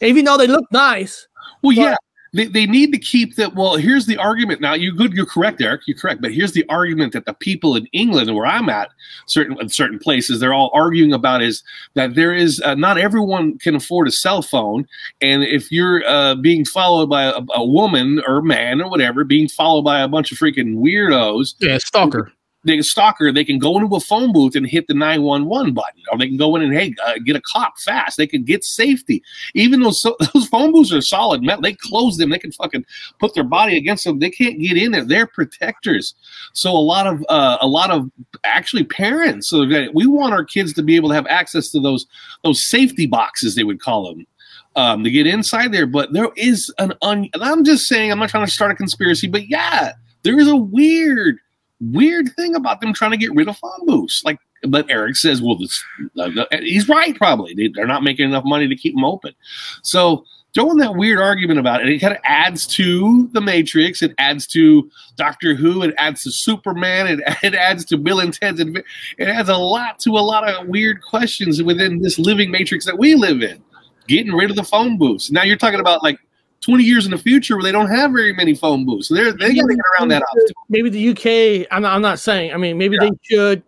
even though they look nice? Well, yeah, they need to keep that. Well, here's the argument. Now, you're correct, Eric. You're correct. But here's the argument that the people in England, where I'm at, certain places, they're all arguing about is that there is not everyone can afford a cell phone, and if you're being followed by a woman or man or whatever, being followed by a bunch of freaking weirdos, stalker. the stalker, they can go into a phone booth and hit the 911 button, or they can go in and, hey, get a cop fast. They can get safety. Even those phone booths are solid metal. They close them. They can fucking put their body against them. They can't get in there. They're protectors. So a lot of actually parents, so we want our kids to be able to have access to those safety boxes, they would call them, to get inside there. But there is and I'm just saying, I'm not trying to start a conspiracy, but yeah, there is a weird thing about them trying to get rid of phone booths. Like, but Eric says, well, this, he's right, probably. They're not making enough money to keep them open. So throwing that weird argument about it, it kind of adds to the Matrix. It adds to Doctor Who. It adds to Superman. It adds to Bill and Ted's. It adds a lot of weird questions within this living Matrix that we live in. Getting rid of the phone booths. Now you're talking about like 20 years in the future where they don't have very many phone booths. So they're going to get around that option. Maybe the UK, I'm not saying, I mean, maybe they should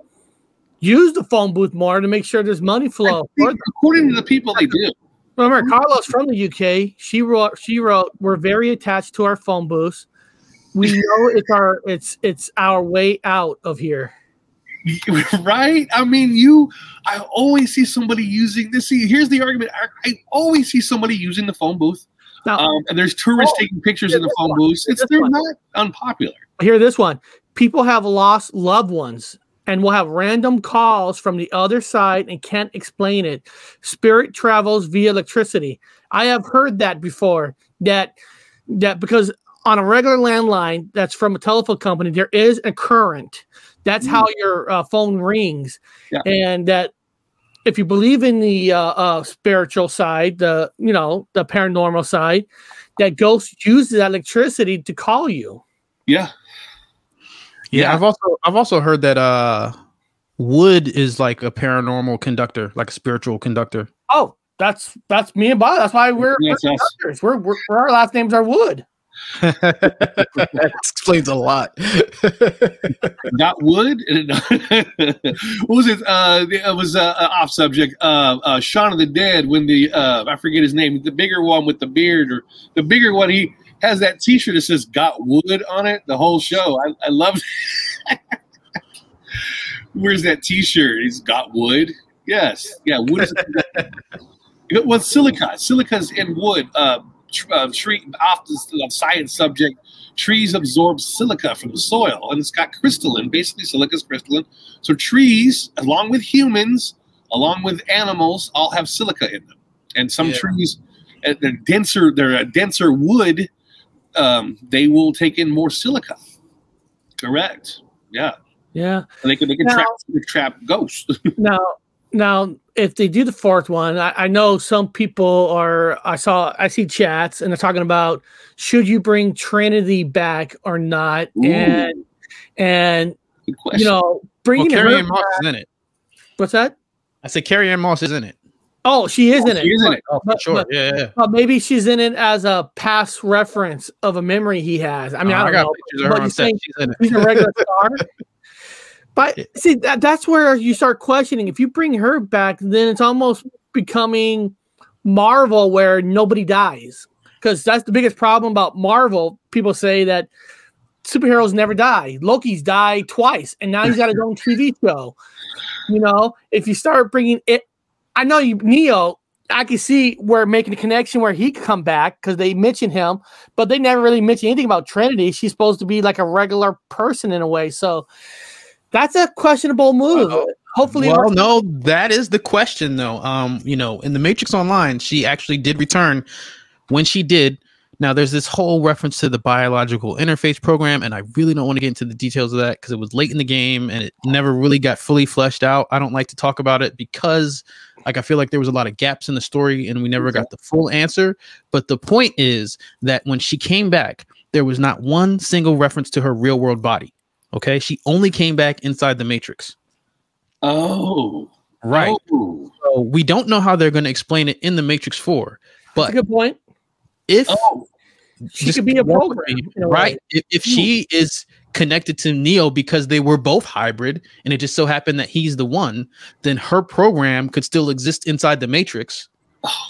use the phone booth more to make sure there's money flow. According to the people, they do. Remember, Carlos from the UK, she wrote, we're very attached to our phone booths. We know it's our way out of here. Right? I mean, I always see somebody using this. See, here's the argument. I always see somebody using the phone booth. Now, and there's tourists taking pictures in the phone booths. They're not unpopular. Hear this one. People have lost loved ones and will have random calls from the other side and can't explain it. Spirit travels via electricity. I have heard that before, that because on a regular landline that's from a telephone company, there is a current. That's how your phone rings. Yeah. And that if you believe in the spiritual side, the paranormal side, that ghost uses electricity to call you. Yeah. I've also heard that wood is like a paranormal conductor, like a spiritual conductor. Oh, that's me and Bob. That's why we're conductors. We're our last names are Wood. That explains a lot. Not Wood. What was it? It was off subject. Shaun of the Dead. When the I forget his name, the bigger one with the beard, or the bigger one, he has that T-shirt that says "Got Wood" on it. The whole show. I love. Where's that T-shirt? It's "Got Wood." Yes. Yeah. Wood is. It was silica. Silica's in wood. Tree off the science subject, trees absorb silica from the soil, and it's got crystalline. Basically, silica is crystalline. So trees, along with humans, along with animals, all have silica in them. And some trees, they're a denser wood. They will take in more silica. Correct. Yeah. Yeah. And they can trap ghosts. Now, if they do the fourth one, I know some people are. I see chats and they're talking about should you bring Trinity back or not, and you know, bringing Carrie Ann Moss is in it. What's that? I said Carrie Ann Moss is in it. Oh, she is in it. Oh, for sure. But maybe she's in it as a past reference of a memory he has. I mean, I don't know. But she's in it. She's a regular star. But see, that's where you start questioning. If you bring her back, then it's almost becoming Marvel where nobody dies. Because that's the biggest problem about Marvel. People say that superheroes never die. Loki's died twice, and now he's got his own TV show. You know, if you start bringing it, I know Neo, I can see we're making a connection where he could come back because they mention him, but they never really mention anything about Trinity. She's supposed to be like a regular person in a way. So that's a questionable move. Hopefully. Well, no, that is the question, though. You know, in the Matrix Online, she actually did return when she did. Now, there's this whole reference to the biological interface program, and I really don't want to get into the details of that because it was late in the game and it never really got fully fleshed out. I don't like to talk about it because, like, I feel like there was a lot of gaps in the story and we never got the full answer. But the point is that when she came back, there was not one single reference to her real world body. Okay, she only came back inside the Matrix. Oh, right. Oh. So we don't know how they're going to explain it in the Matrix 4. But that's a good point. If she could be a program, right? If she is connected to Neo because they were both hybrid, and it just so happened that he's the one, then her program could still exist inside the Matrix,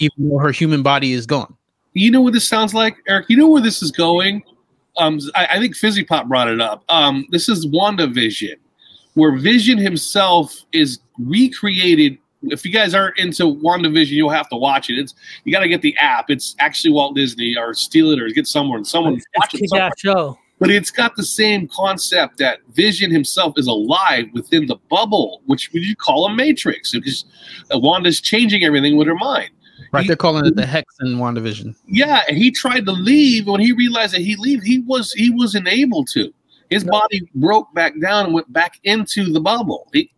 even though her human body is gone. You know what this sounds like, Eric? You know where this is going? I think Fizzy Pop brought it up. This is WandaVision. where Vision himself is recreated. If you guys aren't into WandaVision, you'll have to watch it. It's, you got to get the app. It's actually Walt Disney, or steal it, or get someone. Someone's watching that show. But it's got the same concept that Vision himself is alive within the bubble, which you call a matrix, because Wanda's changing everything with her mind. Right, they're calling it the Hex in WandaVision. Yeah, and he tried to leave. When he realized that he wasn't able to. His body broke back down and went back into the bubble. She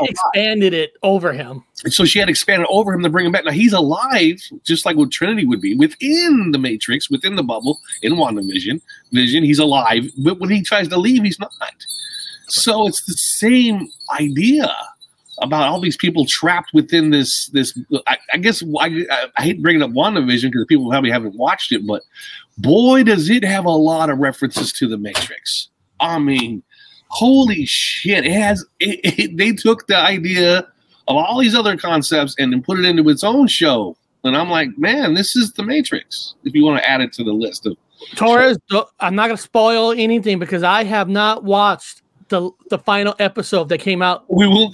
expanded it over him. And so she had expanded over him to bring him back. Now he's alive, just like what Trinity would be, within the Matrix, within the bubble, in WandaVision. Vision, he's alive. But when he tries to leave, he's not. So it's the same idea about all these people trapped within this. I guess I hate bringing up WandaVision because people probably haven't watched it, but boy, does it have a lot of references to the Matrix. I mean, holy shit. They took the idea of all these other concepts and then put it into its own show. And I'm like, man, this is the Matrix. If you want to add it to the list of Torres, I'm not going to spoil anything because I have not watched the final episode that came out. We will.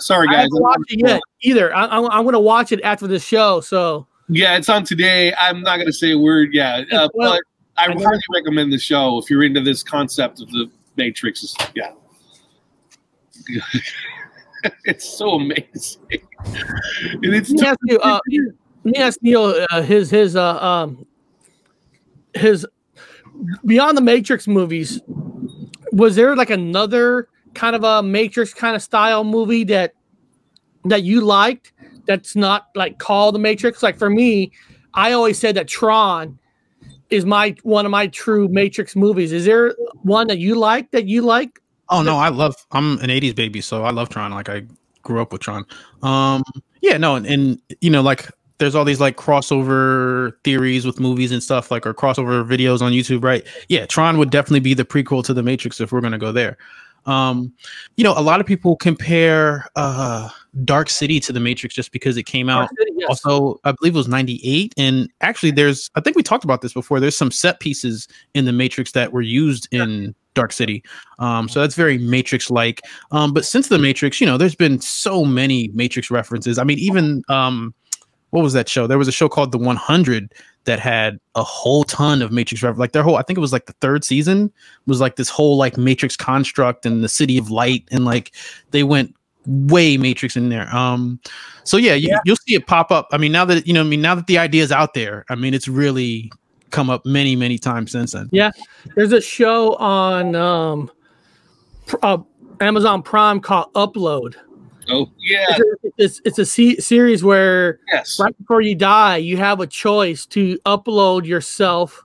Sorry, guys. I haven't watched it yet either. I'm going to watch it after the show. So yeah, it's on today. I'm not going to say a word. Yeah. But I highly recommend the show if you're into this concept of the Matrix. Yeah. It's so amazing. And it's let me ask Neil his beyond the Matrix movies, was there like another kind of a Matrix kind of style movie that you liked that's not like called the Matrix? Like for me, I always said that Tron is one of my true Matrix movies. Is there one that you like Oh no, I'm an 80s baby, so I love Tron. Like I grew up with Tron. And you know, like there's all these like crossover theories with movies and stuff, like, or crossover videos on YouTube, right? Yeah, Tron would definitely be the prequel to the Matrix if we're gonna go there. You know, a lot of people compare Dark City to the Matrix just because it came out. Yes. Also, I believe it was 98. And actually, I think we talked about this before. There's some set pieces in the Matrix that were used in Dark City. So that's very Matrix-like. But since the Matrix, you know, there's been so many Matrix references. I mean, even what was that show? There was a show called The 100 that had a whole ton of Matrix references. Like their whole, I think it was like the third season was like this whole like Matrix construct and the City of Light, and like they went way Matrix in there. So yeah, you'll see it pop up. I mean, now that now that the idea is out there, I mean, it's really come up many, many times since then. Yeah, there's a show on Amazon Prime called Upload. Oh yeah, it's a series where right before you die, you have a choice to upload yourself.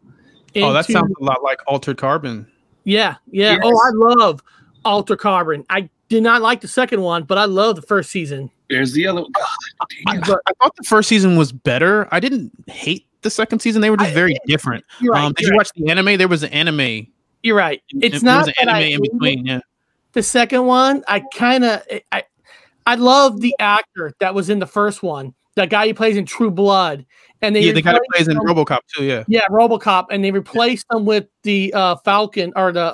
Oh, that sounds a lot like Altered Carbon. Yeah, yeah. Yes. Oh, I love Altered Carbon. I did not like the second one, but I love the first season. There's the other one. I thought the first season was better. I didn't hate the second season. They were just very different. Right, did you watch the anime? There was an anime. You're right. It's not an anime in between. Yeah. The second one, I love the actor that was in the first one, that guy he plays in True Blood, and the guy who plays in RoboCop too, RoboCop, and they replaced him with the Falcon, or the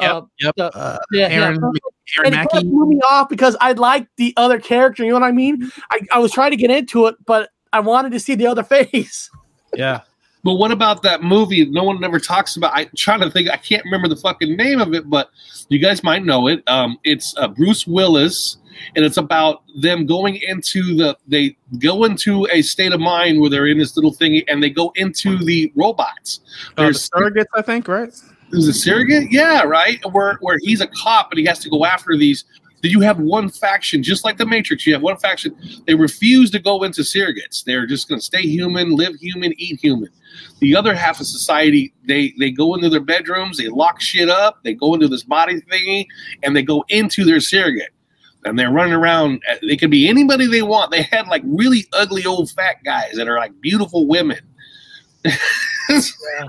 Aaron Mackie. It threw me off because I liked the other character. You know what I mean? I was trying to get into it, but I wanted to see the other face. Yeah. But what about that movie no one ever talks about? I'm trying to think. I can't remember the fucking name of it, but you guys might know it. It's Bruce Willis, and it's about them going into they go into a state of mind where they're in this little thingy, and they go into the robots. There's the surrogates, I think, right? There's a surrogate? Yeah, right? Where he's a cop, and he has to go after these. You have one faction, just like the Matrix. You have one faction. They refuse to go into surrogates. They're just going to stay human, live human, eat human. The other half of society, they go into their bedrooms, they lock shit up, they go into this body thingy, and they go into their surrogate. And they're running around. They could be anybody they want. They had like really ugly old fat guys that are like beautiful women.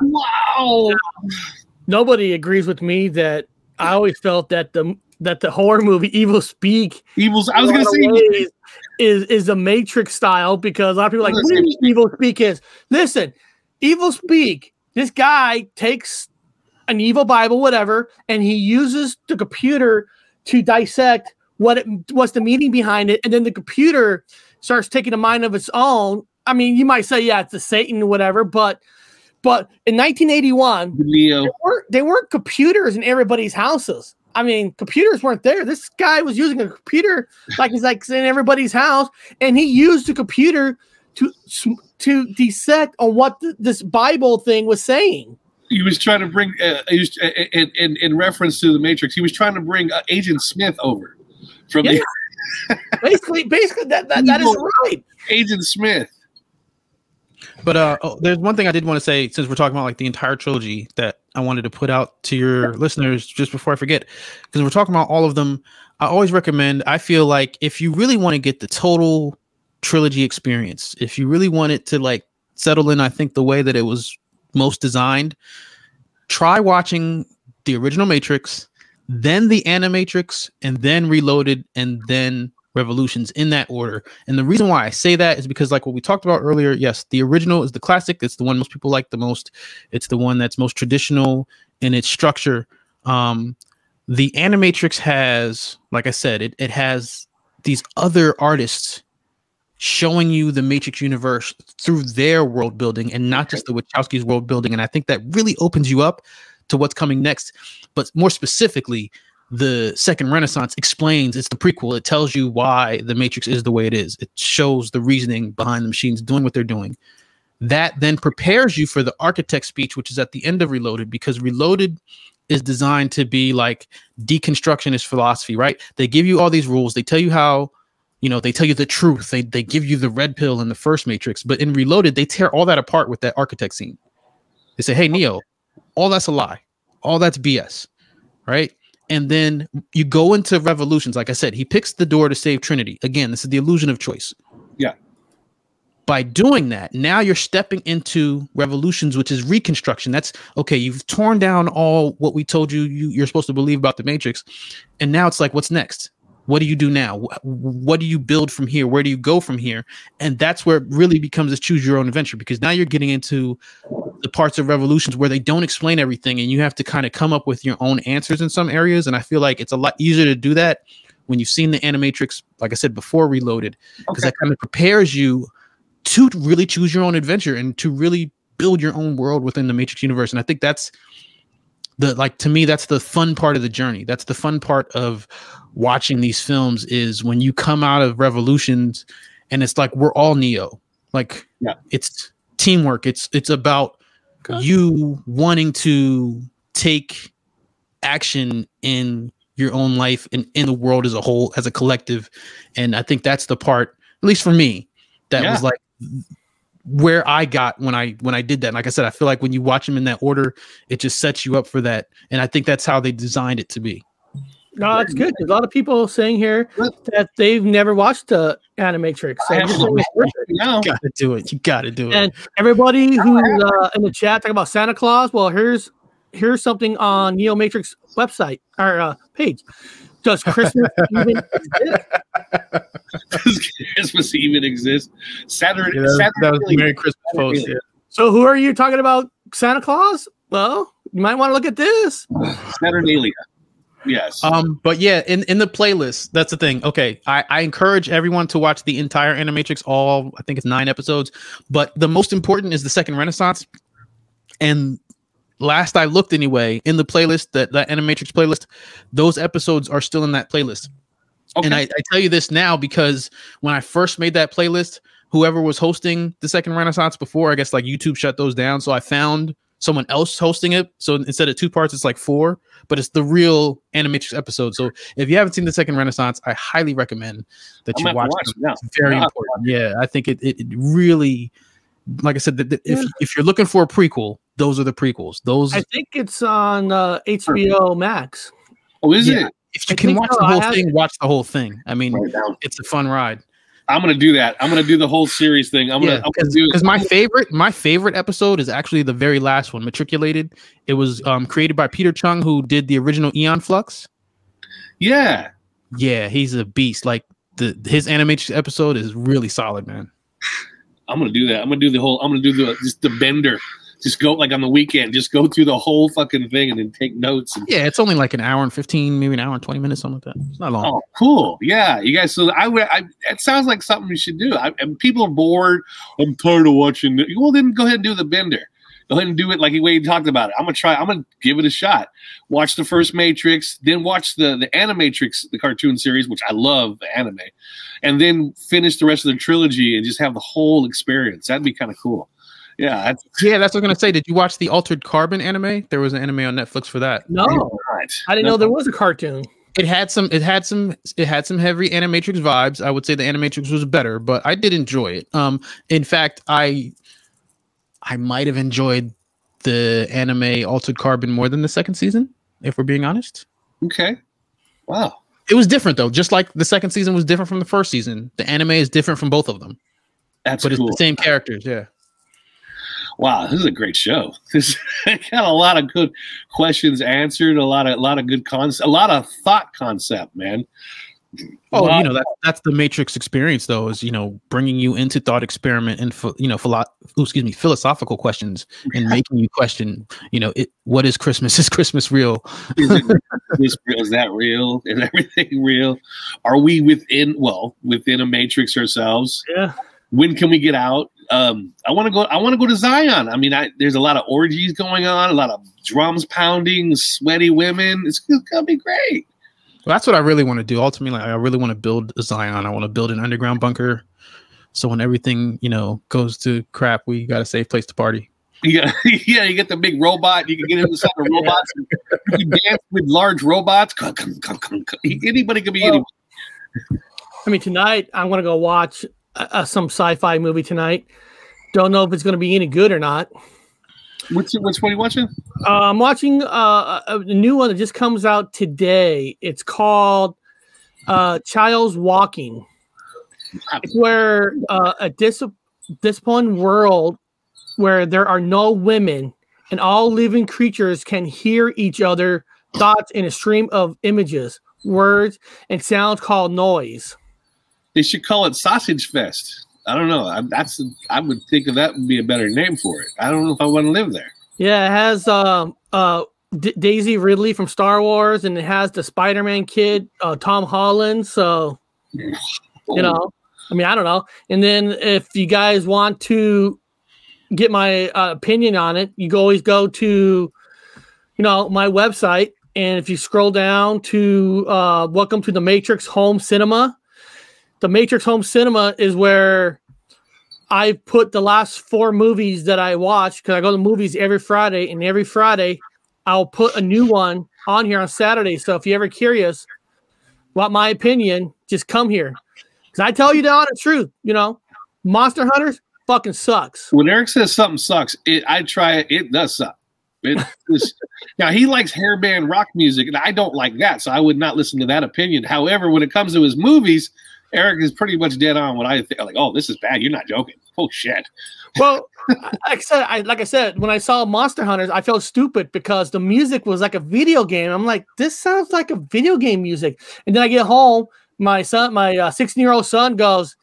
Wow. Nobody agrees with me that I always felt that the horror movie Evil Speak, I was going to say is a Matrix style, because a lot of people are like, what do you mean Evil Speak is? Listen, Evil Speak, this guy takes an evil Bible, whatever, and he uses the computer to dissect what's the meaning behind it, and then the computer starts taking a mind of its own. I mean, you might say, yeah, it's a Satan or whatever, but in 1981, there weren't computers in everybody's houses. I mean, computers weren't there. This guy was using a computer like he's like in everybody's house, and he used the computer to dissect on what this Bible thing was saying. He was trying to bring, in reference to the Matrix, he was trying to bring Agent Smith over from the basically that is right, Agent Smith. But there's one thing I did want to say, since we're talking about like the entire trilogy, that I wanted to put out to your listeners just before I forget, because we're talking about all of them. I always recommend, I feel like if you really want to get the total trilogy experience, if you really want it to like settle in, I think the way that it was most designed, try watching the original Matrix, then the Animatrix, and then Reloaded, and then Revolutions, in that order. And the reason why I say that is because, like what we talked about earlier, yes, the original is the classic. It's the one most people like the most. It's the one that's most traditional in its structure. The Animatrix has, like I said, it has these other artists showing you the Matrix universe through their world building and not just the Wachowskis' world building. And I think that really opens you up to what's coming next. But more specifically, the Second Renaissance explains, it's the prequel. It tells you why the Matrix is the way it is. It shows the reasoning behind the machines doing what they're doing. That then prepares you for the architect speech, which is at the end of Reloaded, because Reloaded is designed to be like deconstructionist philosophy, right? They give you all these rules. They tell you how, you know, they tell you the truth. They give you the red pill in the first Matrix, but in Reloaded, they tear all that apart with that architect scene. They say, hey, Neo, all that's a lie. All that's BS, right? And then you go into Revolutions. Like I said, he picks the door to save Trinity. Again, this is the illusion of choice. Yeah. By doing that, now you're stepping into Revolutions, which is reconstruction. That's, okay, you've torn down all what we told you, you're supposed to believe about the Matrix. And now it's like, what's next? What do you do now? What do you build from here? Where do you go from here? And that's where it really becomes a choose your own adventure, because now you're getting into the parts of Revolutions where they don't explain everything and you have to kind of come up with your own answers in some areas. And I feel like it's a lot easier to do that when you've seen the Animatrix, like I said, before Reloaded, because that kind of prepares you to really choose your own adventure and to really build your own world within the Matrix universe. And I think that's the, like, to me, that's the fun part of the journey. That's the fun part of watching these films, is when you come out of Revolutions and it's like, we're all Neo. Like, yeah, it's teamwork. It's about you wanting to take action in your own life and in the world as a whole, as a collective. And I think that's the part, at least for me, that was like where I got when I did that. And like I said, I feel like when you watch them in that order, it just sets you up for that. And I think that's how they designed it to be. No, that's good. There's a lot of people saying here that they've never watched the Animatrix. So you gotta do it. You gotta do it. And everybody who's in the chat talking about Santa Claus, well, here's something on Neo Matrix website or page. Does Christmas even exist? Does Christmas even exist? Saturday. Yeah, that was really Merry Christmas post. Yeah. So who are you talking about? Santa Claus? Well, you might want to look at this. Saturnalia. Yes. But yeah, in the playlist, that's the thing. Okay. I encourage everyone to watch the entire Animatrix, all, I think it's 9 episodes, but the most important is the Second Renaissance. And last I looked anyway, in the playlist, that Animatrix playlist, those episodes are still in that playlist. Okay. And I tell you this now because when I first made that playlist, whoever was hosting the Second Renaissance before, I guess like YouTube shut those down. So I found someone else hosting it. So instead of 2 parts, it's like 4, but it's the real Animatrix episode. So if you haven't seen the Second Renaissance, I highly recommend that you watch it. Yeah. It's very important. Yeah. I think it really, like I said, if you're looking for a prequel, those are the prequels. Those, I think it's on HBO Max. Oh, is it? If you can watch the whole thing, watch the whole thing. I mean, it's a fun ride. I'm going to do that. I'm going to do the whole series thing. Because my favorite episode is actually the very last one, Matriculated. It was created by Peter Chung, who did the original Eon Flux. Yeah. Yeah, he's a beast. Like his Animatrix episode is really solid, man. I'm going to do that. I'm going to do the whole, I'm going to do the bender just go like on the weekend, just go through the whole fucking thing and then take notes. And yeah, it's only like an hour and 15, maybe an hour and 20 minutes, something like that. It's not long. Oh, cool. Yeah, you guys. So I it sounds like something we should do. And people are bored. I'm tired of watching. Well, then go ahead and do the bender. Go ahead and do it like the way you talked about it. I'm gonna try. I'm gonna give it a shot. Watch the first Matrix, then watch the Animatrix, the cartoon series, which I love the anime, and then finish the rest of the trilogy and just have the whole experience. That'd be kind of cool. Yeah, that's what I'm gonna say. Did you watch the Altered Carbon anime? There was an anime on Netflix for that. No, I didn't know there was a cartoon. It had some heavy Animatrix vibes. I would say the Animatrix was better, but I did enjoy it. In fact, I might have enjoyed the anime Altered Carbon more than the second season, if we're being honest. Okay. Wow. It was different, though. Just like the second season was different from the first season, the anime is different from both of them. That's cool. But it's the same characters, yeah. Wow, this is a great show. This got a lot of good questions answered, a lot of good concepts, a lot of thought concept, man. Oh, you know, that's the Matrix experience, though, is, you know, bringing you into thought experiment and, you know, philosophical questions and making you question, you know, what is Christmas? Is Christmas real? Is that real? Is everything real? Are we within a matrix ourselves? Yeah. When can we get out? I want to go to Zion. I mean, there's a lot of orgies going on, a lot of drums pounding, sweaty women. It's going to be great. Well, that's what I really want to do. Ultimately, I really want to build a Zion. I want to build an underground bunker. So when everything, you know, goes to crap, we got a safe place to party. Yeah, yeah. You get the big robot. You can get inside the robots. And you can dance with large robots. Anybody could be anyone. I mean, tonight I want to go watch some sci-fi movie tonight. Don't know if it's going to be any good or not. Which one are you watching? I'm watching a new one that just comes out today. It's called Child's Walking. It's where a disciplined world where there are no women and all living creatures can hear each other thoughts in a stream of images, words, and sounds called noise. They should call it Sausage Fest. I don't know. I would think of that would be a better name for it. I don't know if I want to live there. Yeah, it has Daisy Ridley from Star Wars, and it has the Spider-Man kid, Tom Holland. So, you know, I mean, I don't know. And then if you guys want to get my opinion on it, you can always go to, you know, my website. And if you scroll down to Welcome to the Matrix Home Cinema. The Matrix Home Cinema is where I put the last 4 movies that I watched, because I go to movies every Friday, and every Friday I'll put a new one on here on Saturday. So if you're ever curious about my opinion, just come here. Because I tell you the honest truth, you know, Monster Hunters fucking sucks. When Eric says something sucks, I try it. It does suck. Now he likes hairband rock music, and I don't like that, so I would not listen to that opinion. However, when it comes to his movies, Eric is pretty much dead on what I think. Like, oh, this is bad. You're not joking. Oh shit. Well, like I said, when I saw Monster Hunters, I felt stupid because the music was like a video game. I'm like, this sounds like a video game music. And then I get home, my 16-year-old son goes,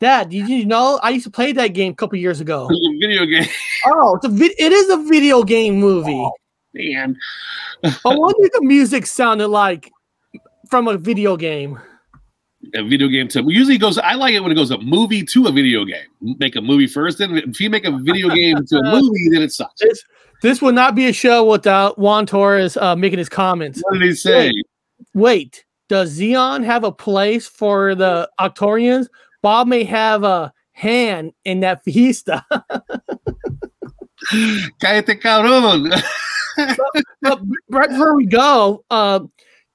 "Dad, did you know I used to play that game a couple years ago?" It's a video game. Oh, it is a video game movie. Oh, man. I wonder the music sounded like from a video game. A video game to usually it goes. I like it when it goes a movie to a video game. Make a movie first, then if you make a video game to a movie, then it sucks. This would not be a show without Juan Torres making his comments. What did he say? Wait, does Zion have a place for the Octorians? Bob may have a hand in that fiesta. Cállate, cabrón. But right before we go, do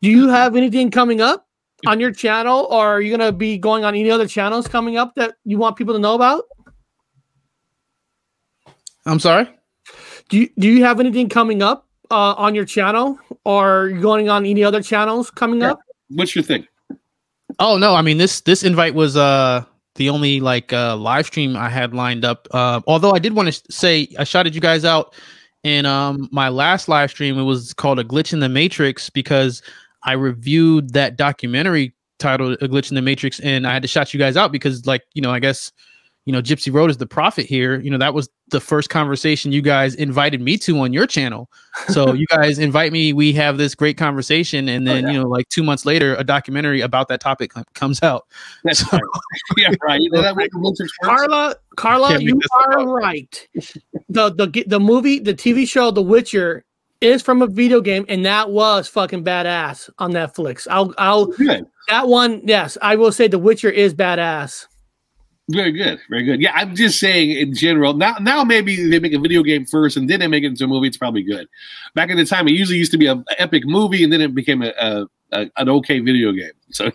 you have anything coming up on your channel, or are you going to be going on any other channels coming up that you want people to know about? I'm sorry? Do you have anything coming up on your channel, or going on any other channels coming up? What's your thing? Oh, no. I mean, this invite was the only live stream I had lined up. Although I did want to say I shouted you guys out in my last live stream. It was called A Glitch in the Matrix, because I reviewed that documentary titled A Glitch in the Matrix, and I had to shout you guys out because, like, you know, I guess you know, Gypsy Road is the prophet here. You know, that was the first conversation you guys invited me to on your channel. So you guys invite me, we have this great conversation. And then, you know, like 2 months later, a documentary about that topic comes out. That's right. Yeah, right. You know, that way Carla, you are right. The movie, the TV show, The Witcher is from a video game, and that was fucking badass on Netflix. Good. That one, yes, I will say The Witcher is badass. Very good, very good. Yeah, I'm just saying in general. Now maybe they make a video game first, and then they make it into a movie. It's probably good. Back in the time, it usually used to be an epic movie, and then it became an okay video game. So.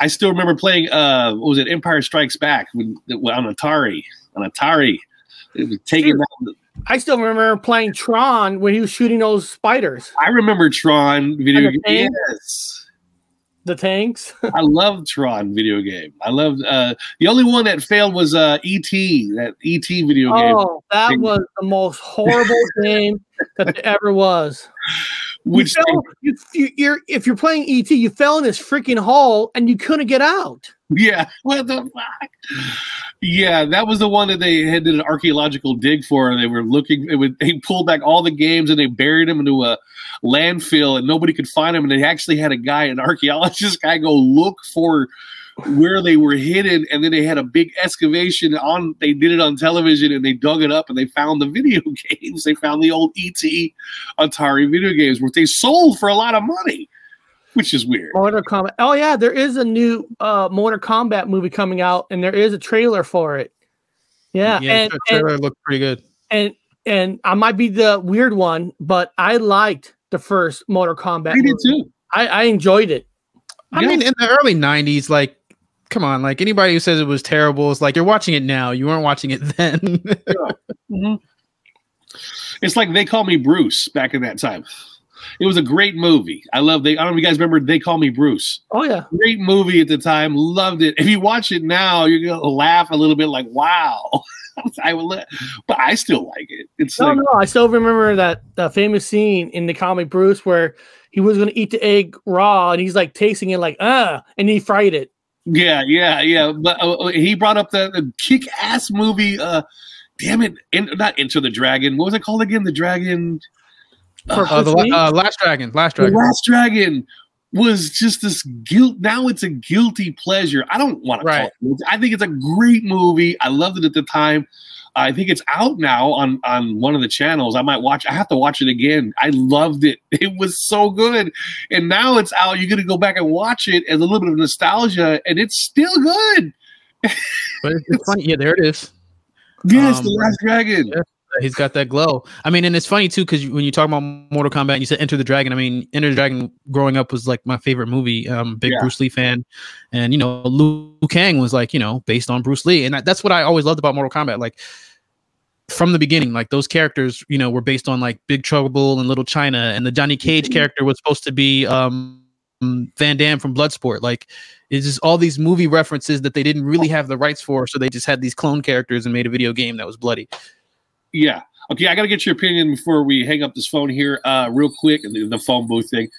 I still remember playing what was it, Empire Strikes Back on Atari. It was taking out. I still remember playing Tron when he was shooting those spiders. I remember Tron video game. Yes. The tanks. I love Tron video game. I loved the only one that failed was E.T. That E.T. video game. Oh, that was the most horrible game that there ever was. Which if you're playing E.T., you fell in this freaking hole and you couldn't get out. Yeah, what the fuck? Yeah, that was the one that they had did an archaeological dig for. And they were looking. They pulled back all the games and they buried them into a landfill, and nobody could find them. And they actually had a guy, an archaeologist guy, go look for where they were hidden. And then they had a big excavation on. They did it on television, and they dug it up, and they found the video games. They found the old ET Atari video games, which they sold for a lot of money. Which is weird. Mortal Kombat. Oh, yeah. There is a new Mortal Kombat movie coming out, and there is a trailer for it. Yeah. The trailer looked pretty good. And I might be the weird one, but I liked the first Mortal Kombat movie. You did too. I enjoyed it. I mean, in the early 90s, like, come on. Like, anybody who says it was terrible is like, you're watching it now. You weren't watching it then. Mm-hmm. It's like They Call Me Bruce back in that time. It was a great movie. I don't know if you guys remember They Call Me Bruce. Oh, yeah. Great movie at the time. Loved it. If you watch it now, you're going to laugh a little bit like, wow. But I still like it. I still remember that famous scene in They Call Me Bruce where he was going to eat the egg raw, and he's like tasting it like, and he fried it. Yeah. But he brought up the kick-ass movie. Damn it. Not Enter the Dragon. What was it called again? The Dragon... Last Dragon. The Last Dragon was just this guilt. Now it's a guilty pleasure. I don't want to call it. I think it's a great movie. I loved it at the time. I think it's out now on one of the channels. I have to watch it again. I loved it. It was so good. And now it's out. You're going to go back and watch it as a little bit of nostalgia, and it's still good. But it's funny. Yeah, there it is. Yes, The Last Dragon. Yeah. He's got that glow. I mean, and it's funny too, because when you talk about Mortal Kombat and you said Enter the Dragon, I mean, Enter the Dragon growing up was like my favorite movie. Big Bruce Lee fan. And, you know, Liu Kang was like, you know, based on Bruce Lee. And that's what I always loved about Mortal Kombat. Like, from the beginning, like those characters, you know, were based on like Big Trouble and Little China. And the Johnny Cage character was supposed to be Van Damme from Bloodsport. Like, it's just all these movie references that they didn't really have the rights for. So they just had these clone characters and made a video game that was bloody. Yeah. Okay, I got to get your opinion before we hang up this phone here real quick, the phone booth thing.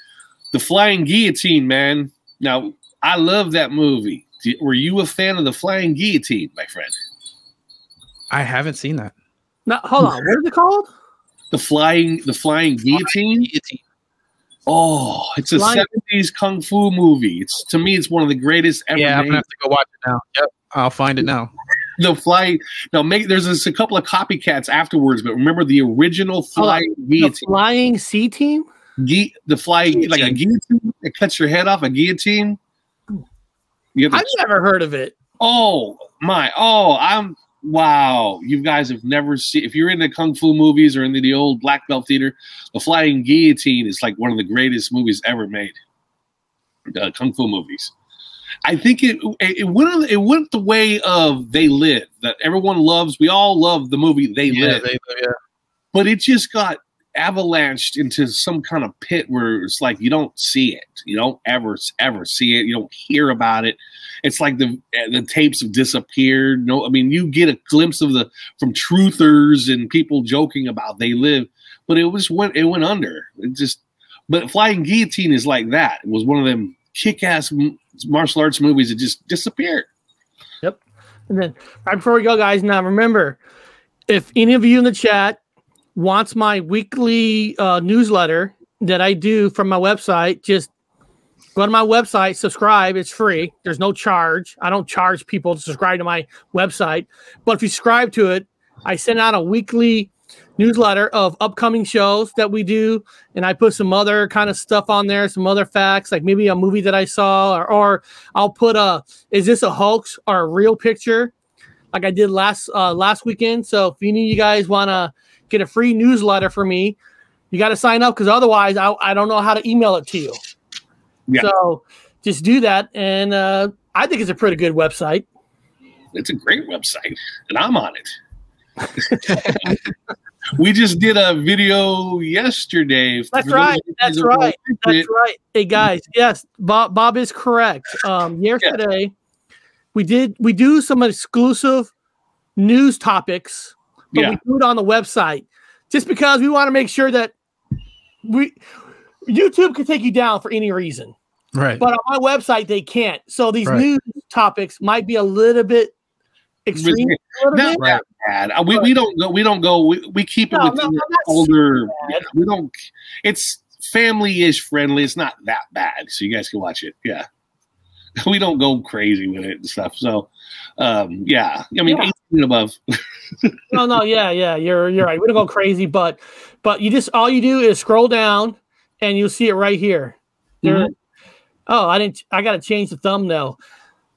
The Flying Guillotine, man. Now, I love that movie. Were you a fan of The Flying Guillotine, my friend? I haven't seen that. No, hold on. What is it called? The Flying Guillotine? Oh, it's a 70s kung fu movie. To me, it's one of the greatest ever. Yeah, I'm going to have to go watch it now. Yep, I'll find it now. The Flying. Now, there's a couple of copycats afterwards, but remember the original Flying Guillotine. The Flying C Team. The Flying, like a guillotine that cuts your head off. A guillotine. I've never heard of it. Oh my! Oh, wow! You guys have never seen. If you're into kung fu movies or into the old black belt theater, The Flying Guillotine is like one of the greatest movies ever made. Kung fu movies. I think it went the way of They Live, that everyone loves. We all love the movie They Live. But it just got avalanched into some kind of pit where it's like you don't see it. You don't ever see it. You don't hear about it. It's like the tapes have disappeared. No, I mean, you get a glimpse of from truthers and people joking about They Live, but it went under. But Flying Guillotine is like that. It was one of them kick-ass martial arts movies that just disappeared. Yep. And then right before we go, guys, now remember, if any of you in the chat wants my weekly newsletter that I do from my website, just go to my website, subscribe. It's free. There's no charge. I don't charge people to subscribe to my website. But if you subscribe to it, I send out a weekly newsletter of upcoming shows that we do, and I put some other kind of stuff on there, some other facts, like maybe a movie that I saw, or I'll put a, is this a hoax or a real picture, like I did last weekend. So if any of you guys want to get a free newsletter from me, you got to sign up, because otherwise I don't know how to email it to you. Yeah. So just do that, and I think it's a pretty good website. It's a great website, and I'm on it. We just did a video yesterday. That's right. Hey guys, yes, Bob is correct. Yesterday, we do some exclusive news topics, but we do it on the website just because we want to make sure that YouTube can take you down for any reason, right? But on my website they can't. So these news topics might be a little bit extreme. Not bad. We don't go. We keep it within the older. Yeah, we don't. It's family-ish friendly. It's not that bad, so you guys can watch it. Yeah, we don't go crazy with it and stuff. So, yeah. I mean, 18 and above. No. Yeah. You're right. We don't go crazy, but you just, all you do is scroll down, and you'll see it right here. Oh, I didn't. I got to change the thumbnail.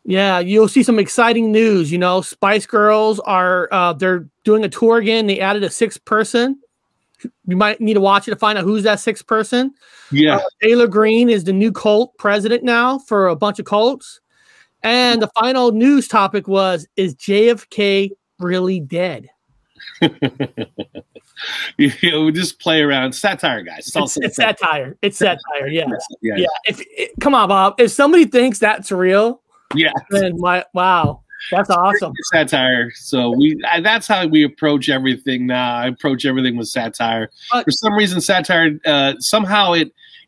Yeah, you'll see some exciting news. You know, Spice Girls are they're doing a tour again. They added a sixth person. You might need to watch it to find out who's that sixth person. Yeah, Taylor Green is the new Colt president now for a bunch of Colts. And the final news topic was: is JFK really dead? We just play around. Satire, guys. It's satire. It's satire. Yeah. If come on, Bob. If somebody thinks that's real. Yeah. Man, wow. That's awesome. It's satire. So that's how we approach everything now. I approach everything with satire. But for some reason, satire, somehow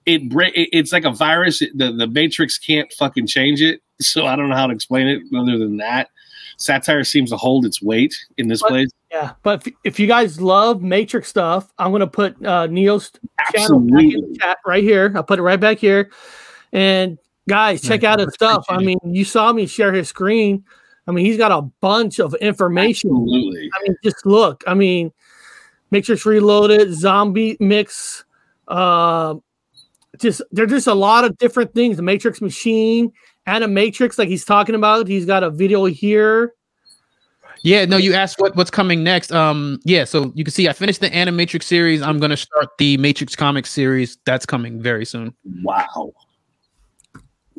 it's like a virus. The Matrix can't fucking change it. So I don't know how to explain it other than that. Satire seems to hold its weight in this place. Yeah. But if you guys love Matrix stuff, I'm going to put Neil's channel back in the chat right here. I'll put it right back here. And guys, check out his stuff. I mean, you saw me share his screen. I mean, he's got a bunch of information. Absolutely. I mean, just look. I mean, Matrix Reloaded, Zombie Mix. There's just a lot of different things. The Matrix Machine, Animatrix, like he's talking about. He's got a video here. Yeah, no, you asked what's coming next. Yeah, so you can see I finished the Animatrix series. I'm going to start the Matrix comic series. That's coming very soon. Wow. Wow.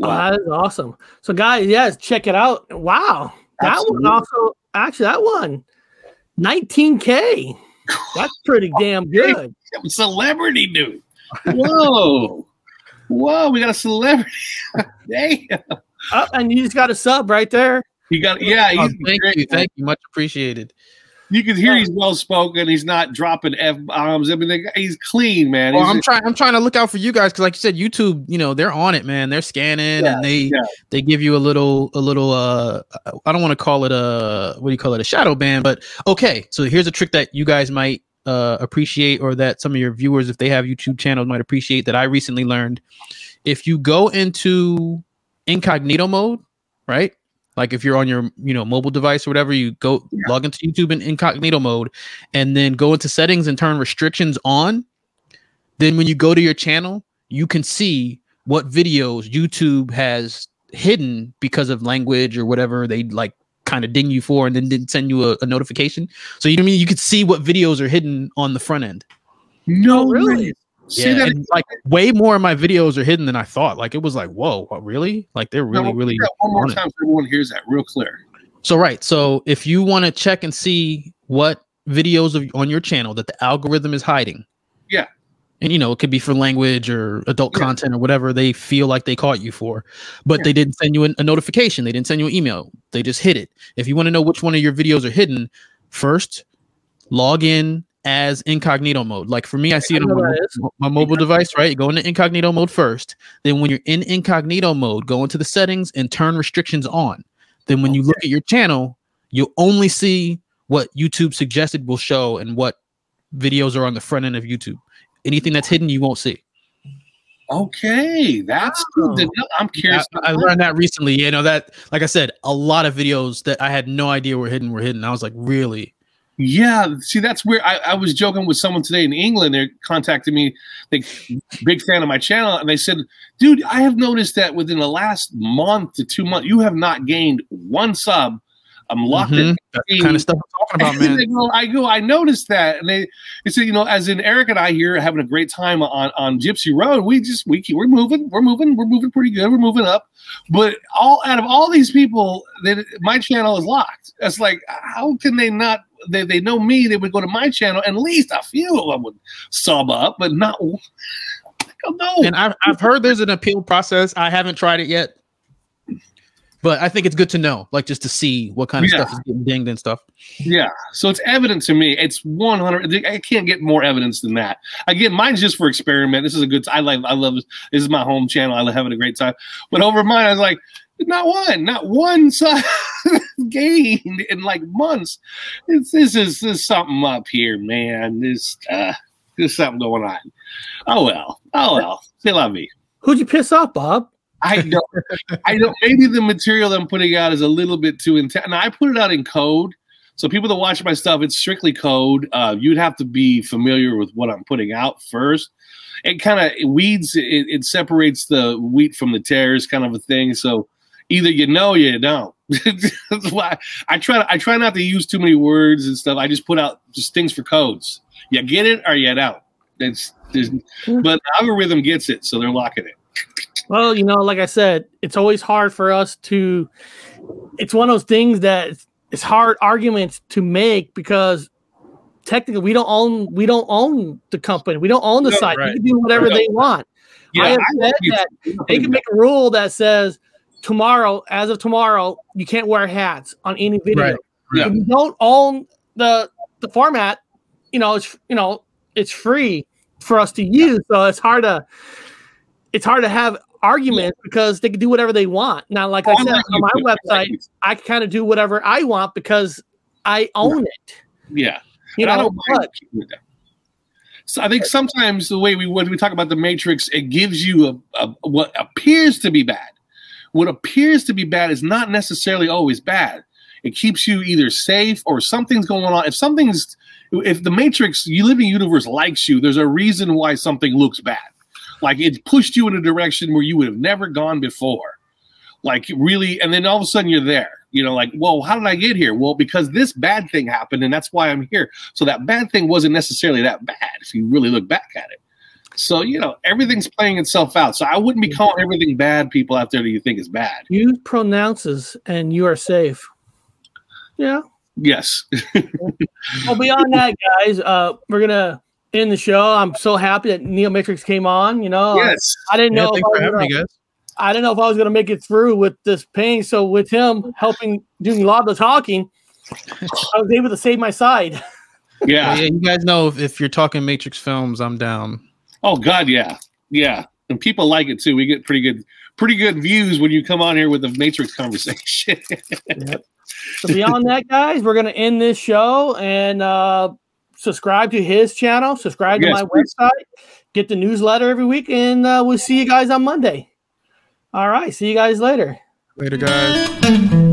Oh, that is awesome. So guys, yes, check it out. Wow. Absolutely. That one also, actually that one, 19K. That's pretty damn good. Celebrity dude. Whoa. Whoa, we got a celebrity. Damn. Oh, and you just got a sub right there. You got, yeah. Oh, thank you. Much appreciated. You can hear he's well spoken. He's not dropping F bombs. I mean, he's clean, man. Well, I'm trying to look out for you guys because, like you said, YouTube, you know, they're on it, man. They're scanning and they give you a little. I don't want to call it a shadow ban, but okay. So here's a trick that you guys might appreciate, or that some of your viewers, if they have YouTube channels, might appreciate that I recently learned. If you go into incognito mode, right? Like if you're on your, you know, mobile device or whatever, you go log into YouTube in incognito mode and then go into settings and turn restrictions on. Then when you go to your channel, you can see what videos YouTube has hidden because of language or whatever they like kind of ding you for and then didn't send you a notification. So you know what I mean? You could see what videos are hidden on the front end. No, really? Yeah, and like way more of my videos are hidden than I thought. Like it was like, whoa, what, really? Like they're really. One more time, so everyone hears that real clear. So right, so if you want to check and see what videos of on your channel that the algorithm is hiding, yeah, and you know it could be for language or adult content or whatever they feel like they caught you for, but they didn't send you a notification, they didn't send you an email, they just hid it. If you want to know which one of your videos are hidden, first log in as incognito mode. Like for me, I see it on my mobile device, right? Go into incognito mode first. Then when you're in incognito mode, go into the settings and turn restrictions on. Then when you look at your channel, You'll only see what YouTube suggested will show and what videos are on the front end of YouTube. Anything that's hidden, you won't see. Okay, that's good to know. I'm curious. I learned that recently. You know, that, like I said, a lot of videos that I had no idea were hidden. I was like, really? Yeah. See, that's weird. I was joking with someone today in England. They contacted me, like, big fan of my channel. And they said, dude, I have noticed that within the last month to 2 months, you have not gained one sub. I'm locked in. That's kind of stuff I'm talking about, man. Go, I noticed that. And they said, you know, as in Eric and I here having a great time on Gypsy Road, we're moving pretty good. We're moving up. But all out of all these people, my channel is locked. It's like, how can they not? They know me. They would go to my channel. At least a few of them would sub up, but not. I don't know. And I've heard there's an appeal process. I haven't tried it yet. But I think it's good to know, like, just to see what kind of stuff is getting dinged and stuff. Yeah. So it's evident to me. It's 100. I can't get more evidence than that. Again, mine's just for experiment. This is a good. I love this. This is my home channel. I love having a great time. But over mine, I was like, not one side gained in like months. This is something up here, man. There's something going on. Oh well. They love me. Who'd you piss off, Bob? I don't. Maybe the material I'm putting out is a little bit too intense. Now, I put it out in code, so people that watch my stuff, it's strictly code. You'd have to be familiar with what I'm putting out first. It kind of weeds. It separates the wheat from the tares, kind of a thing. So either you know, or you don't. That's why I try not to use too many words and stuff. I just put out just things for codes. You get it or you don't. But the algorithm gets it, so they're locking it. Well, you know, like I said, it's always hard for us to. It's one of those things that it's hard arguments to make because technically we don't own the company, we don't own the site. Right. They can do whatever they want. Yeah, I have said that they can make a rule that says tomorrow, as of tomorrow, you can't wear hats on any video. Right. Yeah. If you don't own the format, you know, it's free for us to use, so it's hard to. It's hard to have arguments because they can do whatever they want. Now, like I said, on my website, I can kind of do whatever I want because I own it. Yeah. You know, I don't mind keeping that. So I think sometimes the way when we talk about the Matrix, it gives you what appears to be bad. What appears to be bad is not necessarily always bad. It keeps you either safe or something's going on. If the Matrix, you live in a universe likes you, there's a reason why something looks bad. Like, it pushed you in a direction where you would have never gone before. Like, really, and then all of a sudden you're there. You know, like, well, how did I get here? Well, because this bad thing happened, and that's why I'm here. So that bad thing wasn't necessarily that bad if you really look back at it. So, you know, everything's playing itself out. So I wouldn't be calling everything bad, people out there that you think is bad. You pronounces, and you are safe. Yeah. Yes. Well, beyond that, guys, we're going to end the show. I'm so happy that Neo Matrix came on. You know, yes. I didn't know if I was going to make it through with this pain. So with him helping doing a lot of the talking, I was able to save my side. Yeah, you guys know if you're talking Matrix films, I'm down. Oh God, yeah, and people like it too. We get pretty good views when you come on here with the Matrix conversation. Yep. So beyond that, guys, we're going to end this show and. Subscribe to his channel, subscribe to my website, get the newsletter every week, and we'll see you guys on Monday. All right, see you guys later. Later, guys.